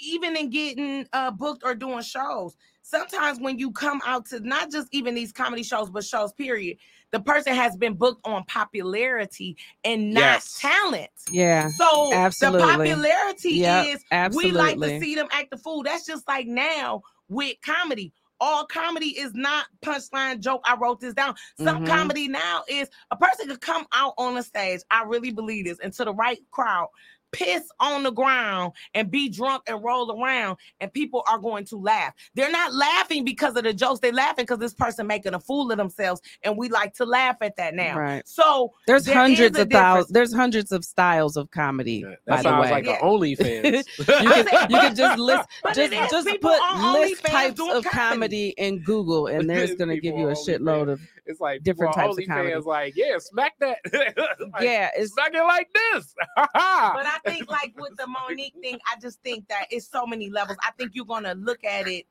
Even in getting uh, booked or doing shows, sometimes when you come out to not just even these comedy shows, but shows, period, the person has been booked on popularity and not yes. talent. Yeah. So absolutely. the popularity yep, is absolutely. we like to see them act the fool. That's just like now with comedy. All comedy is not punchline joke. I wrote this down. Some mm-hmm. comedy now is a person could come out on the stage. I really believe this, and to the right crowd, piss on the ground and be drunk and roll around, and people are going to laugh. They're not laughing because of the jokes. They're laughing because this person making a fool of themselves, and we like to laugh at that now. Right. So there's there hundreds of thousands. There's hundreds of styles of comedy. Yeah, that by sounds the way. like yeah. the OnlyFans. you, can, you can just list just just put list types of comedy in Google, and there's gonna give you a shitload of it's like different types of comedy. Like yeah, smack that. like, yeah, it's smack it like this. But I I think like with the Monique thing, I just think that it's so many levels. I think you're going to look at it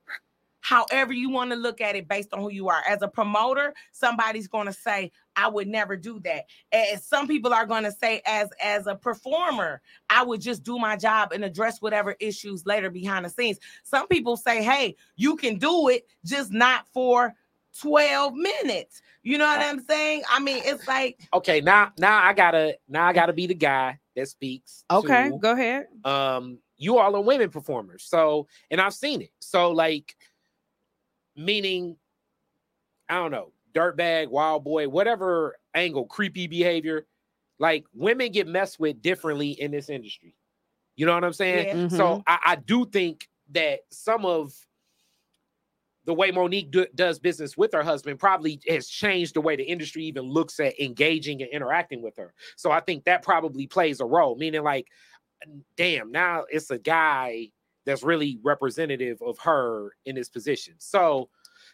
however you want to look at it based on who you are. As a promoter, somebody's going to say, I would never do that. And some people are going to say, as, as a performer, I would just do my job and address whatever issues later behind the scenes. Some people say, hey, you can do it, just not for twelve minutes. You know what I'm saying? I mean, it's like... Okay, now now I gotta now I gotta be the guy that speaks. Okay, to, go ahead. Um, you all are women performers. So, and I've seen it. So, like, meaning, I don't know, dirtbag, wild boy, whatever angle, creepy behavior. Like, women get messed with differently in this industry. You know what I'm saying? Yeah. Mm-hmm. So, I, I do think that some of... the way Monique do, does business with her husband probably has changed the way the industry even looks at engaging and interacting with her. So I think that probably plays a role, meaning like, damn, now it's a guy that's really representative of her in this position. So,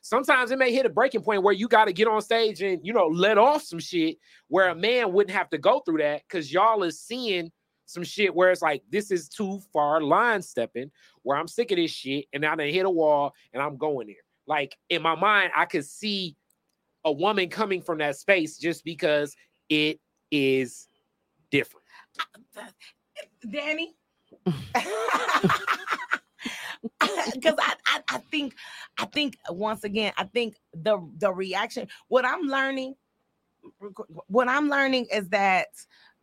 sometimes it may hit a breaking point where you got to get on stage and, you know, let off some shit where a man wouldn't have to go through that, because y'all is seeing some shit where it's like, this is too far line stepping, where I'm sick of this shit and I done hit a wall and I'm going there. Like, in my mind, I could see a woman coming from that space just because it is different. Dany? Because I, I I think I think once again I think the the reaction what I'm learning what I'm learning is that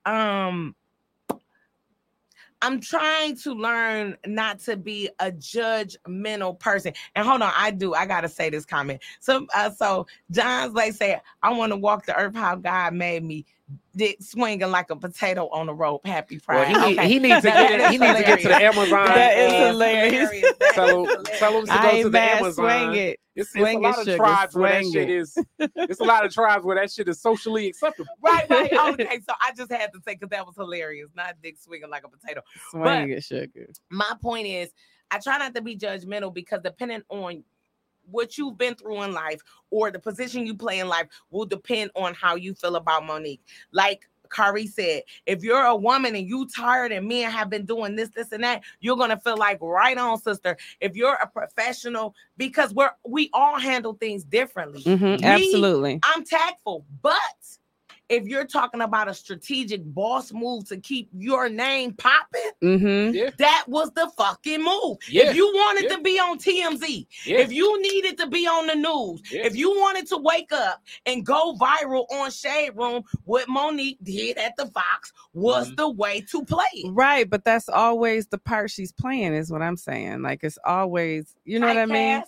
um I'm trying to learn not to be a judgmental person. And hold on, I do. I gotta say this comment. So, uh, so John's like said, I want to walk the earth how God made me, dick swinging like a potato on the rope. Happy Pride. Well, he, okay. he needs to get. He needs to get to the Amazon. That is uh, hilarious. Tell him, tell him to go I to the Amazon. Swing it. It's, it's a lot of tribes where that shit is. It's a lot of tribes where that shit is socially acceptable. Right, right. Okay, so I just had to say because that was hilarious. Not dick swinging like a potato. Swing it, sugar. My point is, I try not to be judgmental because depending on what you've been through in life or the position you play in life will depend on how you feel about Monique. Like Khary said, if you're a woman and you tired and men have been doing this, this, and that, you're going to feel like, right on, sister. If you're a professional, because we're, we all handle things differently. Mm-hmm, absolutely. Me, I'm tactful, but if you're talking about a strategic boss move to keep your name popping, mm-hmm. yeah. that was the fucking move. Yeah. If you wanted yeah. to be on T M Z, yeah. if you needed to be on the news, yeah. if you wanted to wake up and go viral on Shade Room, what Monique did at the Fox was mm-hmm. the way to play it. Right, but that's always the part she's playing is what I'm saying. Like, it's always, you know I what I mean?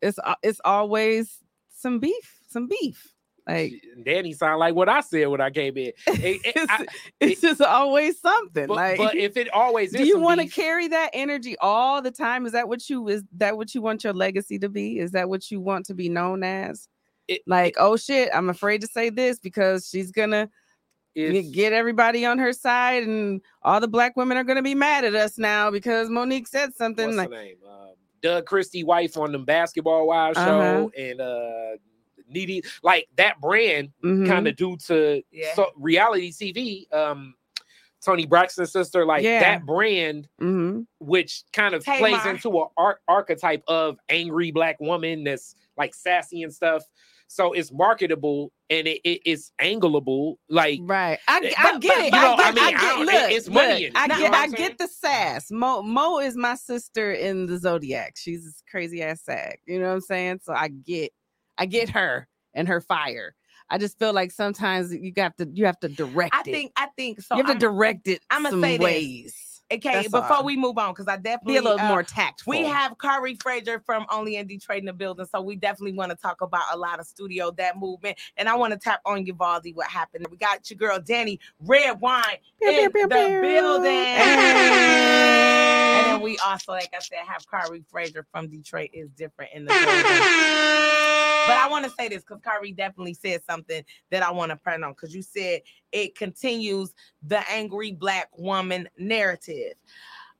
It's it's always some beef, some beef. Like, Dany sound like what I said when I came in. It, it, it's, I, it's it, just always something. But, like, but if it always is, do you want to carry that energy all the time? Is that what you is that what you want your legacy to be? Is that what you want to be known as? It, like, it, oh shit, I'm afraid to say this because she's gonna if, get everybody on her side, and all the black women are gonna be mad at us now because Monique said something. What's like her name? Uh, Doug Christie's wife on the Basketball Wives uh-huh. show, and uh. Needy, like that brand mm-hmm. kind of due to yeah. so, reality T V, um, Toni Braxton's sister, like yeah. that brand, mm-hmm. which kind of hey, plays my. into an ar- archetype of angry black woman that's like sassy and stuff. So it's marketable and it, it, it's angleable. Like, right. I, I but, get it. You know, I, get, I mean, I get, I look, it, it's money. Look, in it, I, get, I get the sass. Mo, Mo is my sister in the Zodiac. She's this crazy ass sag. You know what I'm saying? So I get I get her and her fire. I just feel like sometimes you got to you have to direct I it. I think I think so. You have I'm, to direct it I'm some say ways. This. Okay, That's before all. we move on, because I definitely be a little uh, more tactful. We have Khary Frazier from Only in Detroit in the building, so we definitely want to talk about a lot of studio, that movement, and I want to tap on Uvalde, what happened. We got your girl Dany Redwine in the building. And then we also, like I said, have Khary Frazier from Detroit is Different in the building. But I want to say this because Khary definitely said something that I want to print on, because you said it continues the angry black woman narrative.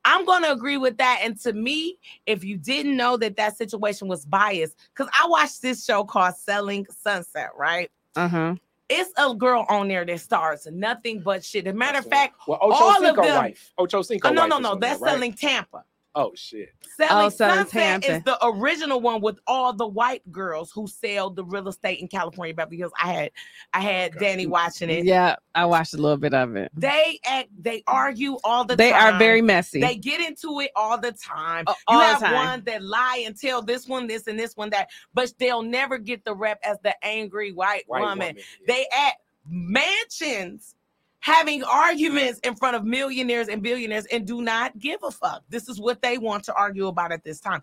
I'm going to agree with that. And to me, if you didn't know that that situation was biased, because I watched this show called Selling Sunset, right? Uh-huh. It's a girl on there that stars nothing but shit. As a matter of fact, well, Ocho all Cinco of them. Wife. Ocho Cinco oh, no, wife no, no, no. That's right? Selling Tampa. Oh, shit. Selling oh, Sunset is the original one with all the white girls who sell the real estate in California. But because I had I had oh, Dany watching it. Yeah, I watched a little bit of it. They act, they argue all the they time. They are very messy. They get into it all the time. Uh, all you have the time. One that lie and tell this one this and this one that. But they'll never get the rep as the angry white, white woman. woman yeah. They at mansions. Having arguments in front of millionaires and billionaires and do not give a fuck. This is what they want to argue about at this time.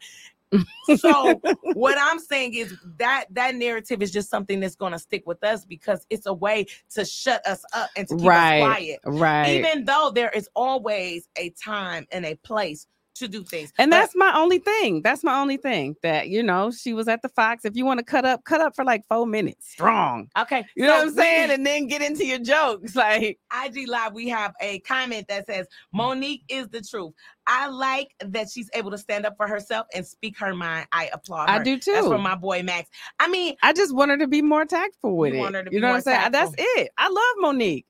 So what I'm saying is that that narrative is just something that's going to stick with us because it's a way to shut us up and to keep right, us quiet. Right. Even though there is always a time and a place to do things. And but, that's my only thing. That's my only thing that, you know, she was at the Fox. If you want to cut up, cut up for like four minutes strong. Okay. You so know what I'm saying? We, and then get into your jokes. Like I G Live, we have a comment that says, Monique is the truth. I like that she's able to stand up for herself and speak her mind. I applaud her. I do too. That's from my boy Max. I mean, I just want her to be more tactful with you it. Want her to you be know more what I'm saying? Tactful. That's it. I love Monique.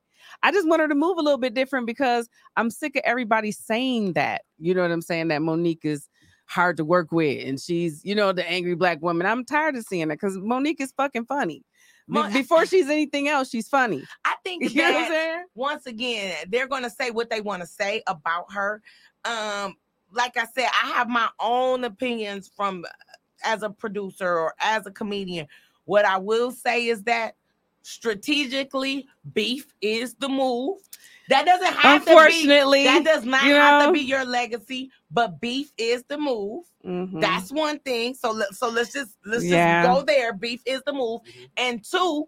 I just want her to move a little bit different because I'm sick of everybody saying that. You know what I'm saying? That Monique is hard to work with and she's, you know, the angry black woman. I'm tired of seeing it because Monique is fucking funny. Mon- Before she's anything else, she's funny. I think that, you know what I'm saying? Once again, they're going to say what they want to say about her. Um, like I said, I have my own opinions from as a producer or as a comedian. What I will say is that strategically, beef is the move. That doesn't have Unfortunately, to be. That does not you know, have to be your legacy. But beef is the move. Mm-hmm. That's one thing. So let, so let's just let's yeah. just go there. Beef is the move. And two,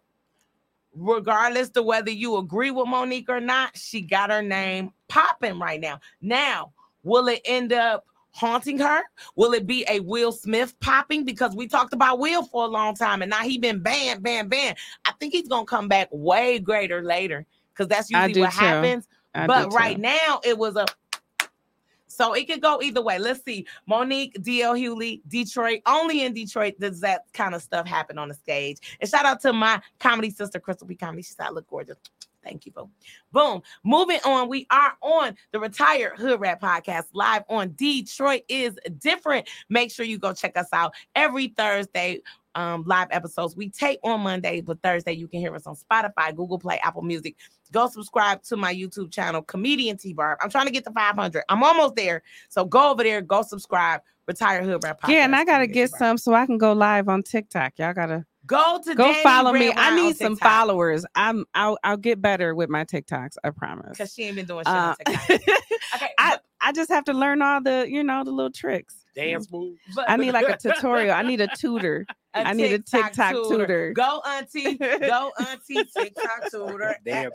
regardless to whether you agree with Monique or not, she got her name popping right now. Now, will it end up haunting her? Will it be a Will Smith popping? Because we talked about Will for a long time and now he been banned, banned, banned. I think he's going to come back way greater later because that's usually what too. happens. I but right too. now it was a... So it could go either way. Let's see. Monique, D L Hughley, Detroit. Only in Detroit does that kind of stuff happen on the stage. And shout out to my comedy sister, Crystal B. Comedy. She said, I look gorgeous. Thank you, boo. Boom. Moving on, we are on the Retired Hoodrat Podcast live on Detroit is Different. Make sure you go check us out every Thursday. Um, live episodes we tape on Monday, but Thursday you can hear us on Spotify, Google Play, Apple Music. Go subscribe to my YouTube channel, Comedian T Barb. I'm trying to get to five hundred. I'm almost there, so go over there, go subscribe. Retired Hoodrat Podcast. Yeah, and I gotta Comedian get some so I can go live on TikTok. Y'all gotta. Go to go Dany follow Redwine me. I need some followers. I'm I'll I'll get better with my TikToks. I promise. Because she ain't been doing shit uh, on TikTok. Okay, I, I just have to learn all the you know the little tricks. Dance moves. I need like a tutorial. I need a tutor. A I need a TikTok tutor. tutor. Go auntie. Go auntie TikTok tutor. Damn.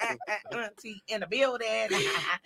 Auntie in the building.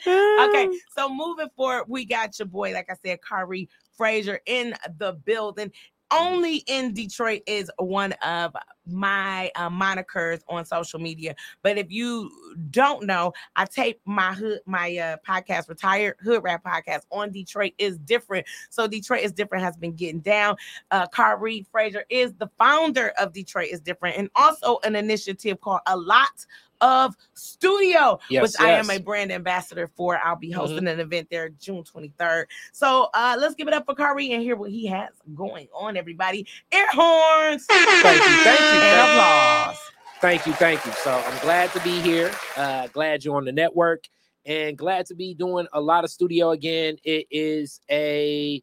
Okay, so moving forward, we got your boy. Like I said, Khary Frazier in the building. Only in Detroit is one of my uh, monikers on social media. But if you don't know, I tape my hood, my uh, podcast, Retired Hoodrat Podcast, on Detroit is Different. So Detroit is Different has been getting down. Uh, Khary Frazier is the founder of Detroit is Different and also an initiative called A Lot of Studio, yes, which yes. I am a brand ambassador for. I'll be hosting mm-hmm. an event there June twenty-third. So uh, let's give it up for Khary and hear what he has going on, everybody. Air horns. Thank you. Thank you. And applause. Thank you. Thank you. So I'm glad to be here. Uh, glad you're on the network and glad to be doing A Lot of Studio again. It is a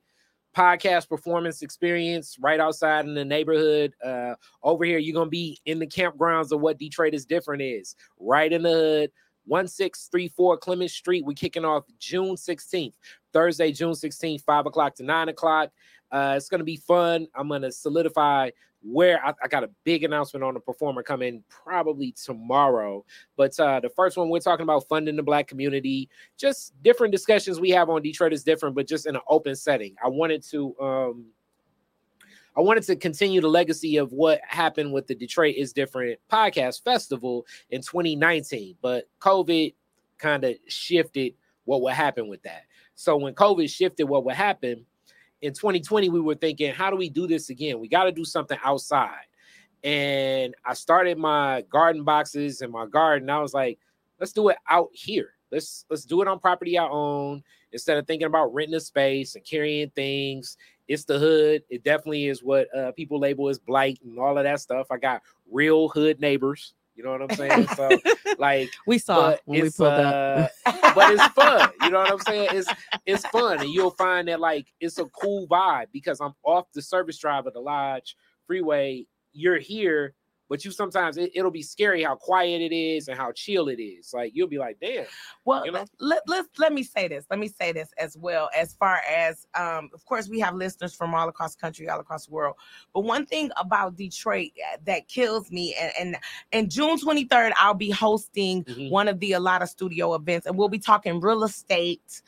podcast performance experience right outside in the neighborhood. Uh, over here, you're going to be in the campgrounds of what Detroit is Different is. Right in the hood, one six three four Clemens Street. We're kicking off June sixteenth, Thursday, June sixteenth, five o'clock to nine o'clock. Uh, it's going to be fun. I'm going to solidify where I, I got a big announcement on a performer coming probably tomorrow. But uh, the first one, we're talking about funding the Black community, just different discussions we have on Detroit is Different, but just in an open setting. I wanted to um, I wanted to continue the legacy of what happened with the Detroit is Different podcast festival in twenty nineteen. But COVID kind of shifted what would happen with that. So when COVID shifted what would happen, in twenty twenty, we were thinking, how do we do this again? We got to do something outside. And I started my garden boxes in my garden. I was like, let's do it out here. Let's let's do it on property I own. Instead of thinking about renting a space and carrying things, it's the hood. It definitely is what uh, people label as blight and all of that stuff. I got real hood neighbors. You know what I'm saying? So, like, we saw when we pulled uh, up, but it's fun. You know what I'm saying? It's it's fun, and you'll find that like it's a cool vibe because I'm off the service drive of the Lodge Freeway. You're here, but you sometimes it, it'll be scary how quiet it is and how chill it is. Like you'll be like, damn. Well, you know? let let let me say this. Let me say this as well. As far as um, of course, we have listeners from all across the country, all across the world. But one thing about Detroit that kills me, and and, and June twenty-third, I'll be hosting mm-hmm. one of the A Lot of Studio events, and we'll be talking real estate.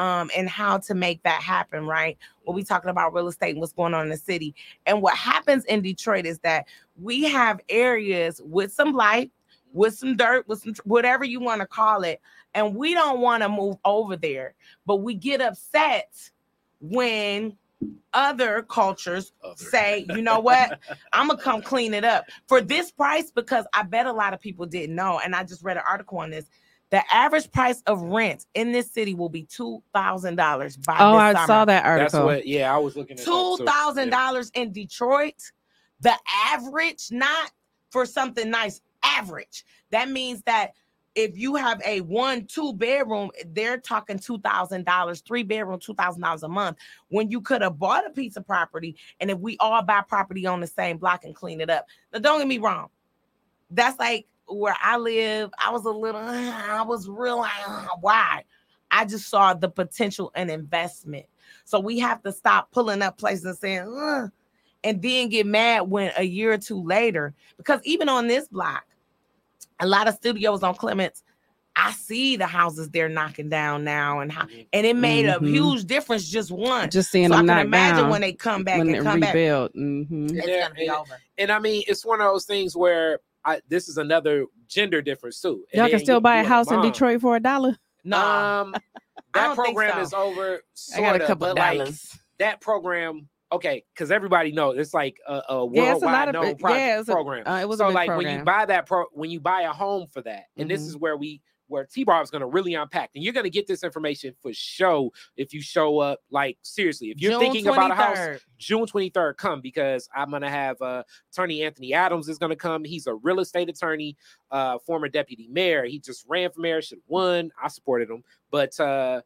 um, and how to make that happen, right? We'll be talking about real estate and what's going on in the city. And what happens in Detroit is that we have areas with some light, with some dirt, with some, whatever you want to call it, and we don't want to move over there. But we get upset when other cultures other. say, you know what, I'm going to come clean it up for this price, because I bet a lot of people didn't know. And I just read an article on this. The average price of rent in this city will be two thousand dollars by oh, this summer. Oh, I saw that article. That's what, yeah, I was looking at two thousand dollars so, yeah. in Detroit, the average, not for something nice, average. That means that if you have a one, two bedroom, they're talking two thousand dollars, three bedroom, two thousand dollars a month. When you could have bought a piece of property, and if we all buy property on the same block and clean it up. Now, don't get me wrong. That's like where I live. I was a little, I was real, why? I just saw the potential and investment. So we have to stop pulling up places and saying, ugh, and then get mad when a year or two later, because even on this block, a lot of studios on Clements, I see the houses they're knocking down now, and how, and it made mm-hmm. a huge difference just one. Just seeing so them I can knock imagine down when they come back and come rebuild. back. Mm-hmm. It's yeah, gonna be and, over. And I mean, it's one of those things where I, this is another gender difference too. And y'all can still you, buy a house bomb. in Detroit for a dollar. No, um, that program so. is over. Sorta, I got a couple of dollars. Like, that program. Okay, because everybody knows it's like a, a worldwide yeah, known yeah, program. A, uh, it was so like program. when you buy that pro, when you buy a home for that, and mm-hmm. this is where we where T Barb is going to really unpack, and you're going to get this information for show if you show up. Like seriously, if you're June thinking twenty-third about a house, June twenty-third, come, because I'm going to have uh, attorney Anthony Adams is going to come. He's a real estate attorney, uh, former deputy mayor. He just ran for mayor, should have won. I supported him, but uh,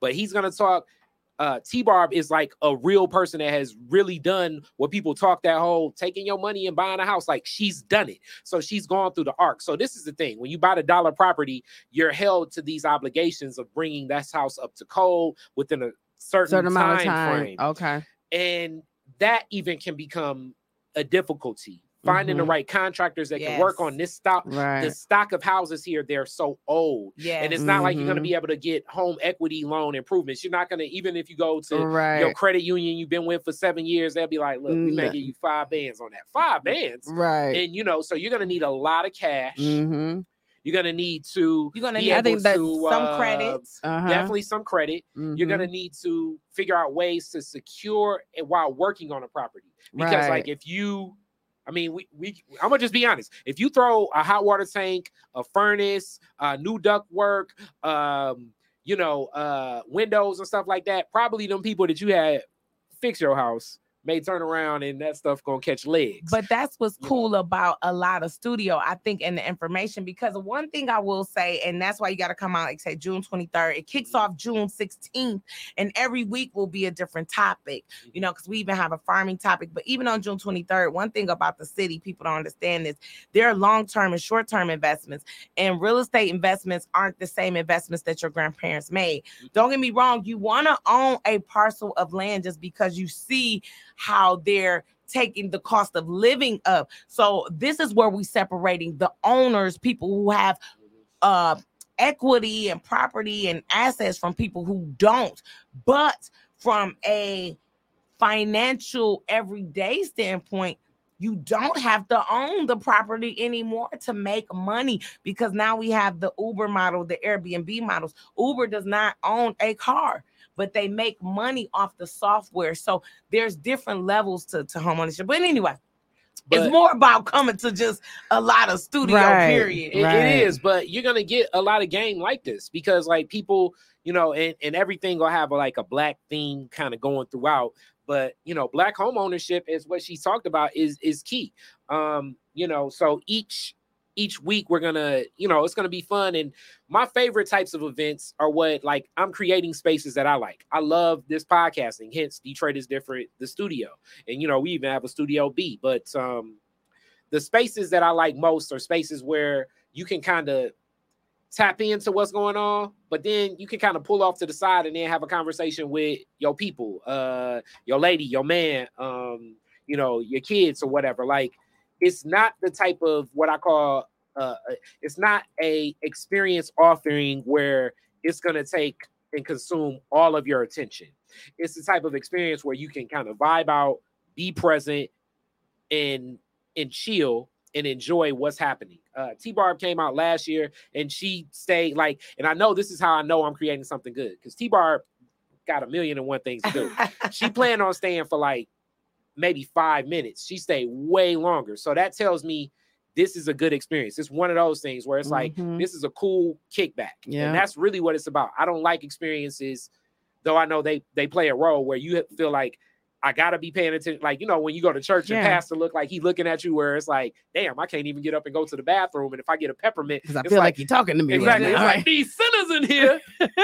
but he's going to talk. Uh, T Barb is like a real person that has really done what people talk that whole taking your money and buying a house. Like she's done it. So she's gone through the arc. So this is the thing. When you buy the dollar property, you're held to these obligations of bringing that house up to code within a certain, certain time, amount of time frame. Okay. And that even can become a difficulty. Finding mm-hmm. the right contractors that yes. can work on this stock. Right. The stock of houses here, they're so old. Yeah. And it's not mm-hmm. like you're going to be able to get home equity loan improvements. You're not going to, even if you go to right. your credit union you've been with for seven years, they'll be like, look, we yeah. may give you five bands on that. Five bands? Right. And, you know, so you're going to need a lot of cash. Mm-hmm. You're going to need to... You're going to need, I think, that's to, some uh, credit. Uh-huh. Definitely some credit. Mm-hmm. You're going to need to figure out ways to secure it while working on a property. Because, right. like, if you... I mean, we, we I'm gonna just be honest. If you throw a hot water tank, a furnace, uh, new duct work, um, you know, uh, windows and stuff like that, probably them people that you had fix your house may turn around and that stuff gonna catch legs. But that's what's you cool know. about a lot of studio, I think, and the information, because one thing I will say, and that's why you got to come out, like say June twenty-third, it kicks off June sixteenth, and every week will be a different topic, you know, because we even have a farming topic. But even on June twenty-third, one thing about the city, people don't understand this, there are long-term and short-term investments, and real estate investments aren't the same investments that your grandparents made. Don't get me wrong, you want to own a parcel of land just because you see how they're taking the cost of living up. So this is where we're separating the owners, people who have uh, equity and property and assets, from people who don't. But from a financial everyday standpoint, you don't have to own the property anymore to make money, because now we have the Uber model, the Airbnb models. Uber does not own a car, but they make money off the software. So there's different levels to, to home ownership. But anyway, but, it's more about coming to just a lot of studio, right, period. Right. It, it is, but you're going to get a lot of game like this, because like people, you know, and, and everything will have a, like a black theme kind of going throughout. But, you know, black home ownership is what she talked about is, is key. Um, you know, so each Each week we're going to, you know, it's going to be fun. And my favorite types of events are what, like, I'm creating spaces that I like. I love this podcasting, hence Detroit is Different, the studio. And, you know, we even have a Studio B. But um, the spaces that I like most are spaces where you can kind of tap into what's going on, but then you can kind of pull off to the side and then have a conversation with your people, uh, your lady, your man, um, you know, your kids or whatever. Like, it's not the type of what I call, uh, it's not a experience offering where it's going to take and consume all of your attention. It's the type of experience where you can kind of vibe out, be present, and and chill and enjoy what's happening. Uh, T Barb came out last year, and she stayed like, and I know this is how I know I'm creating something good, because T Barb got a million and one things to do. She planned on staying for like maybe five minutes. She stayed way longer. So that tells me this is a good experience. It's one of those things where it's mm-hmm. like, this is a cool kickback. Yeah. And that's really what it's about. I don't like experiences, though I know they, they play a role where you feel like, I gotta be paying attention. Like, you know, when you go to church, your yeah. pastor look like he looking at you where it's like, damn, I can't even get up and go to the bathroom. And if I get a peppermint, because I feel like, like you're talking to me. Exactly. Right now. It's right. Like these sinners in here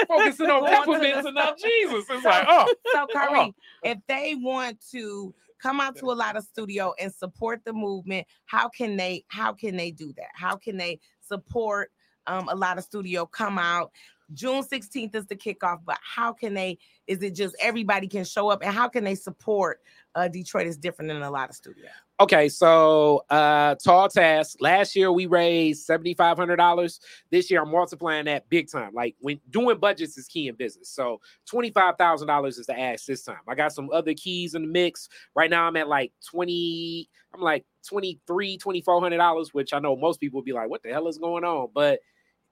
focusing on peppermints and not Jesus. It's so, like, oh. So, Khary, oh. if they want to come out to a lot of studio and support the movement, how can they, how can they do that? How can they support um, a lot of studio come out? June sixteenth is the kickoff, but how can they, is it just everybody can show up, and how can they support uh, Detroit is Different than a lot of studio? Okay, so uh, tall task. Last year we raised seven thousand five hundred dollars. This year I'm multiplying that big time. Like, when doing budgets is key in business. So twenty-five thousand dollars is the ask this time. I got some other keys in the mix. Right now I'm at like twenty, I'm like twenty-three hundred, twenty-four hundred dollars, which I know most people would be like, what the hell is going on? But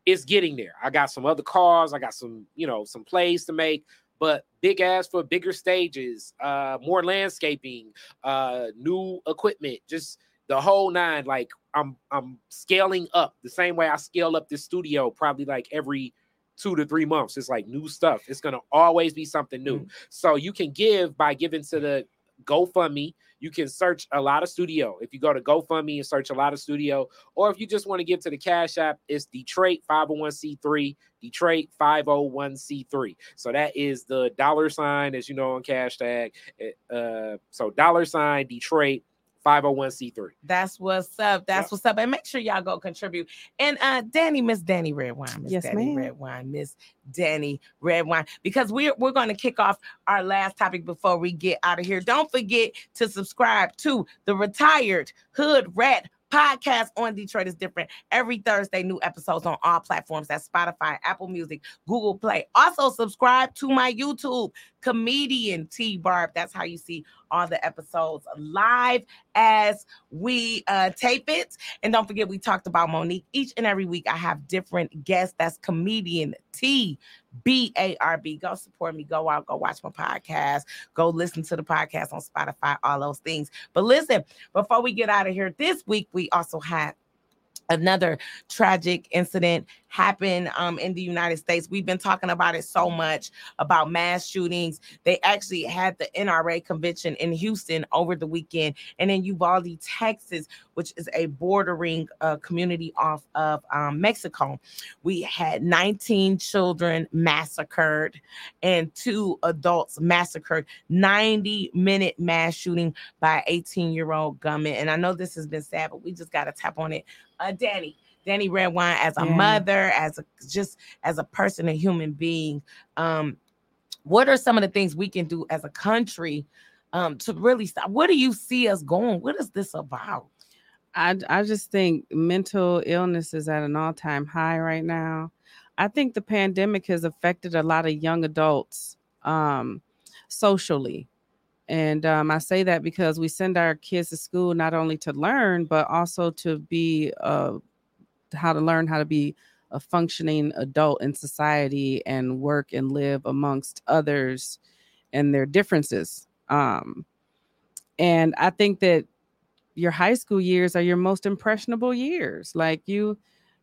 it's getting there. I got some other cars. I got some, you know, some plays to make, but big ass for bigger stages, uh, more landscaping, uh, new equipment, just the whole nine. Like, I'm, I'm scaling up the same way I scale up this studio, probably like every two to three months. It's like new stuff. It's going to always be something new. Mm-hmm. So you can give by giving to the GoFundMe. You can search A Lot of Studio. If you go to GoFundMe and search A Lot of Studio, or if you just want to give to the Cash App, it's Detroit five oh one c three, Detroit five oh one c three. So that is the dollar sign, as you know, on Cash Tag. Uh, so dollar sign Detroit five oh one c three. That's what's up. That's yep. what's up. And make sure y'all go contribute. And uh, Dany, Miss Dany Redwine. Miss yes, Dany ma'am. Redwine. Miss Dany Redwine. Because we're we're going to kick off our last topic before we get out of here. Don't forget to subscribe to the Retired Hoodrat Podcast on Detroit is Different. Every Thursday, new episodes on all platforms. That's Spotify, Apple Music, Google Play. Also, subscribe to my YouTube, Comedian T Barb. That's how you see all the episodes live as we uh, tape it. And don't forget, we talked about Monique. Each and every week, I have different guests. That's Comedian T B A R B. Go support me. Go out. Go watch my podcast. Go listen to the podcast on Spotify, all those things. But listen, before we get out of here, this week, we also had another tragic incident happen um, in the United States. We've been talking about it so much, about mass shootings. They actually had the N R A convention in Houston over the weekend, and in Uvalde, Texas, which is a bordering uh, community off of um, Mexico. We had nineteen children massacred and two adults massacred. ninety-minute mass shooting by an eighteen-year-old gunman. And I know this has been sad, but we just got to tap on it. Uh, Dany, Dany Redwine, as a yeah. mother, as a just as a person, a human being, um, what are some of the things we can do as a country um, to really stop? Where do you see us going? What is this about? I I just think mental illness is at an all-time high right now. I think the pandemic has affected a lot of young adults um, socially. And um, I say that because we send our kids to school not only to learn, but also to be uh, how to learn how to be a functioning adult in society and work and live amongst others and their differences. Um, and I think that your high school years are your most impressionable years. Like you,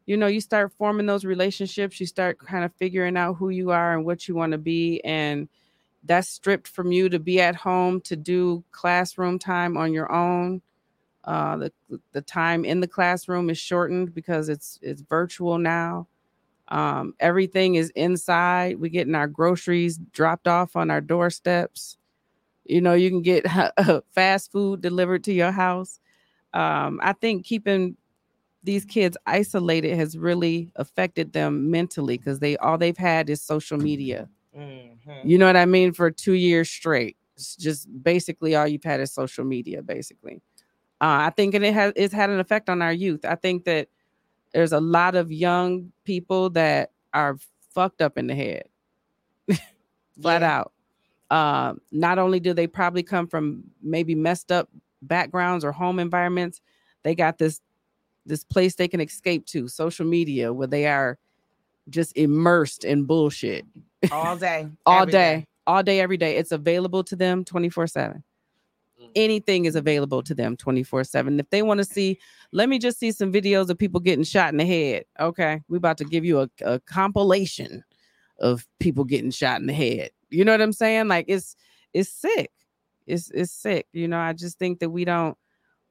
you know, you start forming those relationships, you start kind of figuring out who you are and what you want to be, and that's stripped from you to be at home, to do classroom time on your own. Uh, the the time in the classroom is shortened because it's it's virtual now. Um, everything is inside. We're getting our groceries dropped off on our doorsteps. You know, you can get uh, fast food delivered to your house. Um, I think keeping these kids isolated has really affected them mentally because they all they've had is social media. Mm-hmm. You know what I mean? For two years straight, it's just basically all you've had is social media, basically. Uh, I think and it has it's had an effect on our youth. I think that there's a lot of young people that are fucked up in the head. flat yeah. out. Uh, not only do they probably come from maybe messed up backgrounds or home environments, they got this this place they can escape to, social media, where they are just immersed in bullshit all day, all day, day, all day, every day. It's available to them twenty-four seven. Anything is available to them twenty-four seven. If they want to see, let me just see some videos of people getting shot in the head. Okay, we're about to give you a, a compilation of people getting shot in the head. You know what I'm saying? Like, it's it's sick. It's it's sick. You know, I just think that we don't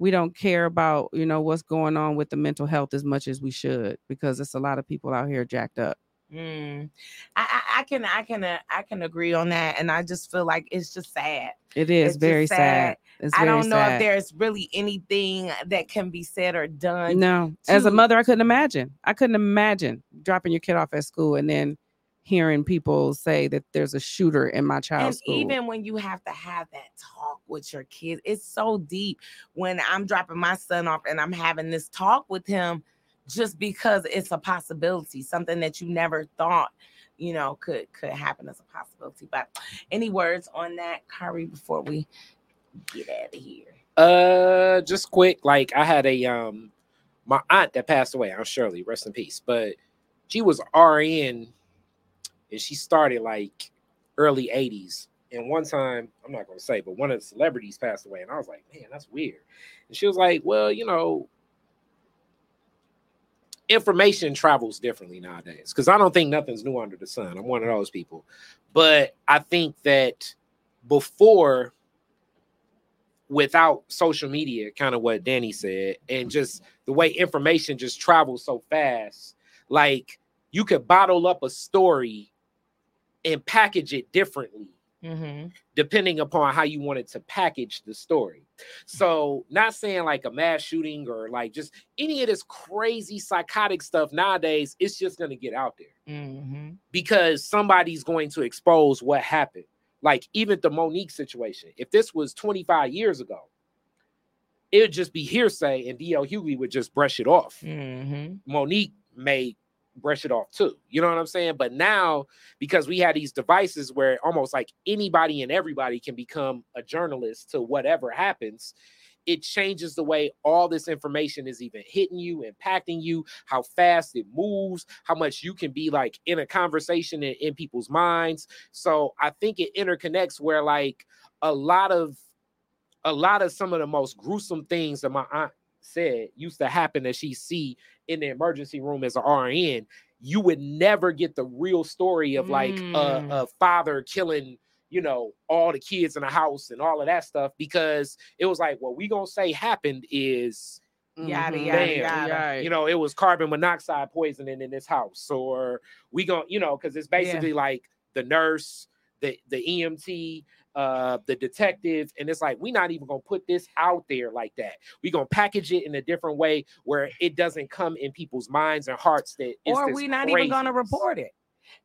we don't care about, you know, what's going on with the mental health as much as we should, because it's a lot of people out here jacked up. Mm. I, I, I can I can uh, I can agree on that, and I just feel like it's just sad. It is it's very sad. sad. It's I very don't know sad. if there's really anything that can be said or done. No, to- as a mother, I couldn't imagine. I couldn't imagine dropping your kid off at school and then hearing people say that there's a shooter in my child's school. And even when you have to have that talk with your kids, it's so deep. When I'm dropping my son off and I'm having this talk with him, just because it's a possibility, something that you never thought, you know, could could happen as a possibility. But any words on that, Khary, before we get out of here? Uh, just quick. Like, I had a um, my aunt that passed away. Aunt Shirley, rest in peace. But she was R N, and she started like early eighties. And one time, I'm not gonna say, but one of the celebrities passed away, and I was like, man, that's weird. And she was like, well, you know, information travels differently nowadays, because I don't think nothing's new under the sun. I'm one of those people. But I think that before, without social media, kind of what Dany said, and just the way information just travels so fast, like you could bottle up a story and package it differently, mm-hmm. depending upon how you wanted to package the story. So not saying like a mass shooting or like just any of this crazy psychotic stuff nowadays, it's just going to get out there mm-hmm. because somebody's going to expose what happened. Like even the Monique situation, if this was twenty-five years ago, it would just be hearsay and D L Hughley would just brush it off. Mm-hmm. Monique may brush it off too. You know what I'm saying? But now, because we have these devices where almost like anybody and everybody can become a journalist to whatever happens, it changes the way all this information is even hitting you, impacting you, how fast it moves, how much you can be like in a conversation in, in people's minds. So I think it interconnects where like a lot of, a lot of some of the most gruesome things that my aunt said used to happen that she see in the emergency room as an R N, you would never get the real story of like mm. a, a father killing, you know, all the kids in the house and all of that stuff, because it was like, what we gonna say happened is yada, mm-hmm. yada, yada, yada. You know, it was carbon monoxide poisoning in this house, or we gonna, you know, because it's basically yeah. like the nurse, the the E M T, uh the detective, and it's like, we're not even gonna put this out there like that. We're gonna package it in a different way where it doesn't come in people's minds and hearts, that or we're not crazy. Even gonna report it.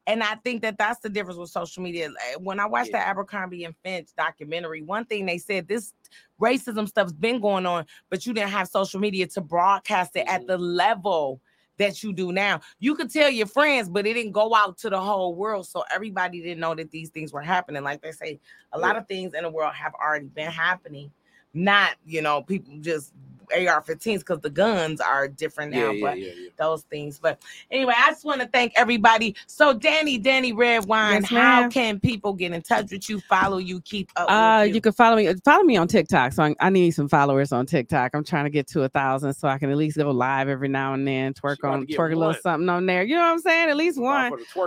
And I think that that's the difference with social media. When I watched yeah. the Abercrombie and Finch documentary, one thing they said, this racism stuff's been going on, but you didn't have social media to broadcast it mm-hmm. at the level that you do now. You could tell your friends, but it didn't go out to the whole world, so everybody didn't know that these things were happening. Like they say, a lot yeah. of things in the world have already been happening. Not, you know, people just A R fifteens, because the guns are different now, yeah, but yeah, yeah, yeah. those things. But anyway, I just want to thank everybody. So Dany, Dany Redwine, yes, how can people get in touch with you, follow you, keep up uh, with you? You can follow me, follow me on TikTok. So I, I need some followers on TikTok. I'm trying to get to a thousand so I can at least go live every now and then, twerk on, twerk one. a little something on there. You know what I'm saying? At least one. Um,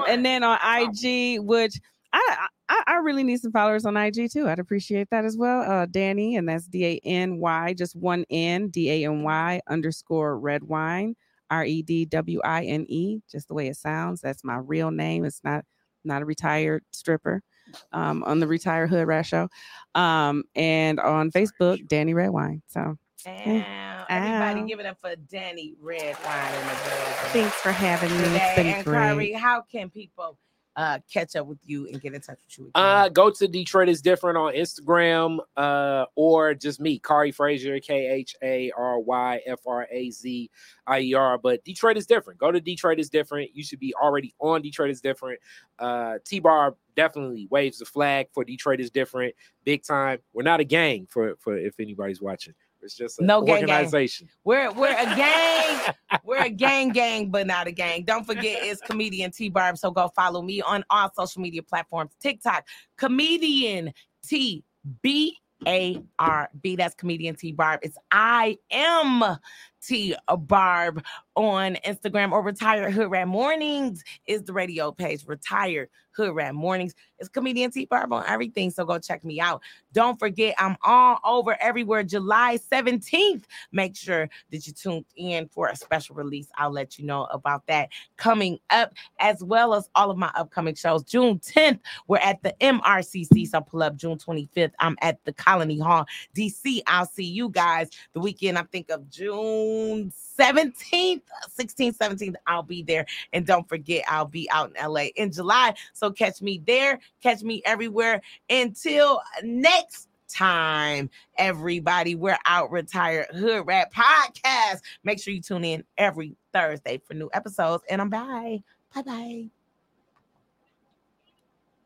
one. And then on I G, which I, I I really need some followers on I G too. I'd appreciate that as well. Uh, Dany, and that's D A N Y, just one N, D A N Y underscore red wine, R E D W I N E, just the way it sounds. That's my real name. It's not not a retired stripper um, on the Retired Hoodrat Show. Um, and on Facebook, Dany Redwine. So. Ow. Everybody Ow. give it up for Dany Redwine. Thanks for having me. It's been great. And Khary, how can people uh, catch up with you and get in touch with you again? Uh, go to Detroit is Different on Instagram, uh, or just me, Khary Frazier, K H A R Y F R A Z I E R. But Detroit is Different. Go to Detroit is Different. You should be already on Detroit is Different. Uh, T Barb definitely waves the flag for Detroit is Different, big time. We're not a gang, for for if anybody's watching. It's just an no gang, organization. Gang. We're we're a gang. We're a gang gang, but not a gang. Don't forget, it's Comedian T Barb. So go follow me on all social media platforms. TikTok, Comedian T B A R B. That's Comedian T Barb. It's I am T Barb on Instagram, or Retired Hoodrat Mornings is the radio page. Retired Hoodrat Mornings. It's Comedian T Barb on everything, so go check me out. Don't forget, I'm all over everywhere. July seventeenth. Make sure that you tune in for a special release. I'll let you know about that coming up, as well as all of my upcoming shows. June tenth, we're at the M R C C, so pull up. June twenty-fifth, I'm at the Colony Hall, D C. I'll see you guys the weekend, I think, of June seventeenth, sixteenth, seventeenth. I'll be there. And don't forget, I'll be out in L A in July. So catch me there. Catch me everywhere. Until next time, everybody, we're out. Retired Hoodrat Podcast. Make sure you tune in every Thursday for new episodes. And I'm bye. Bye-bye.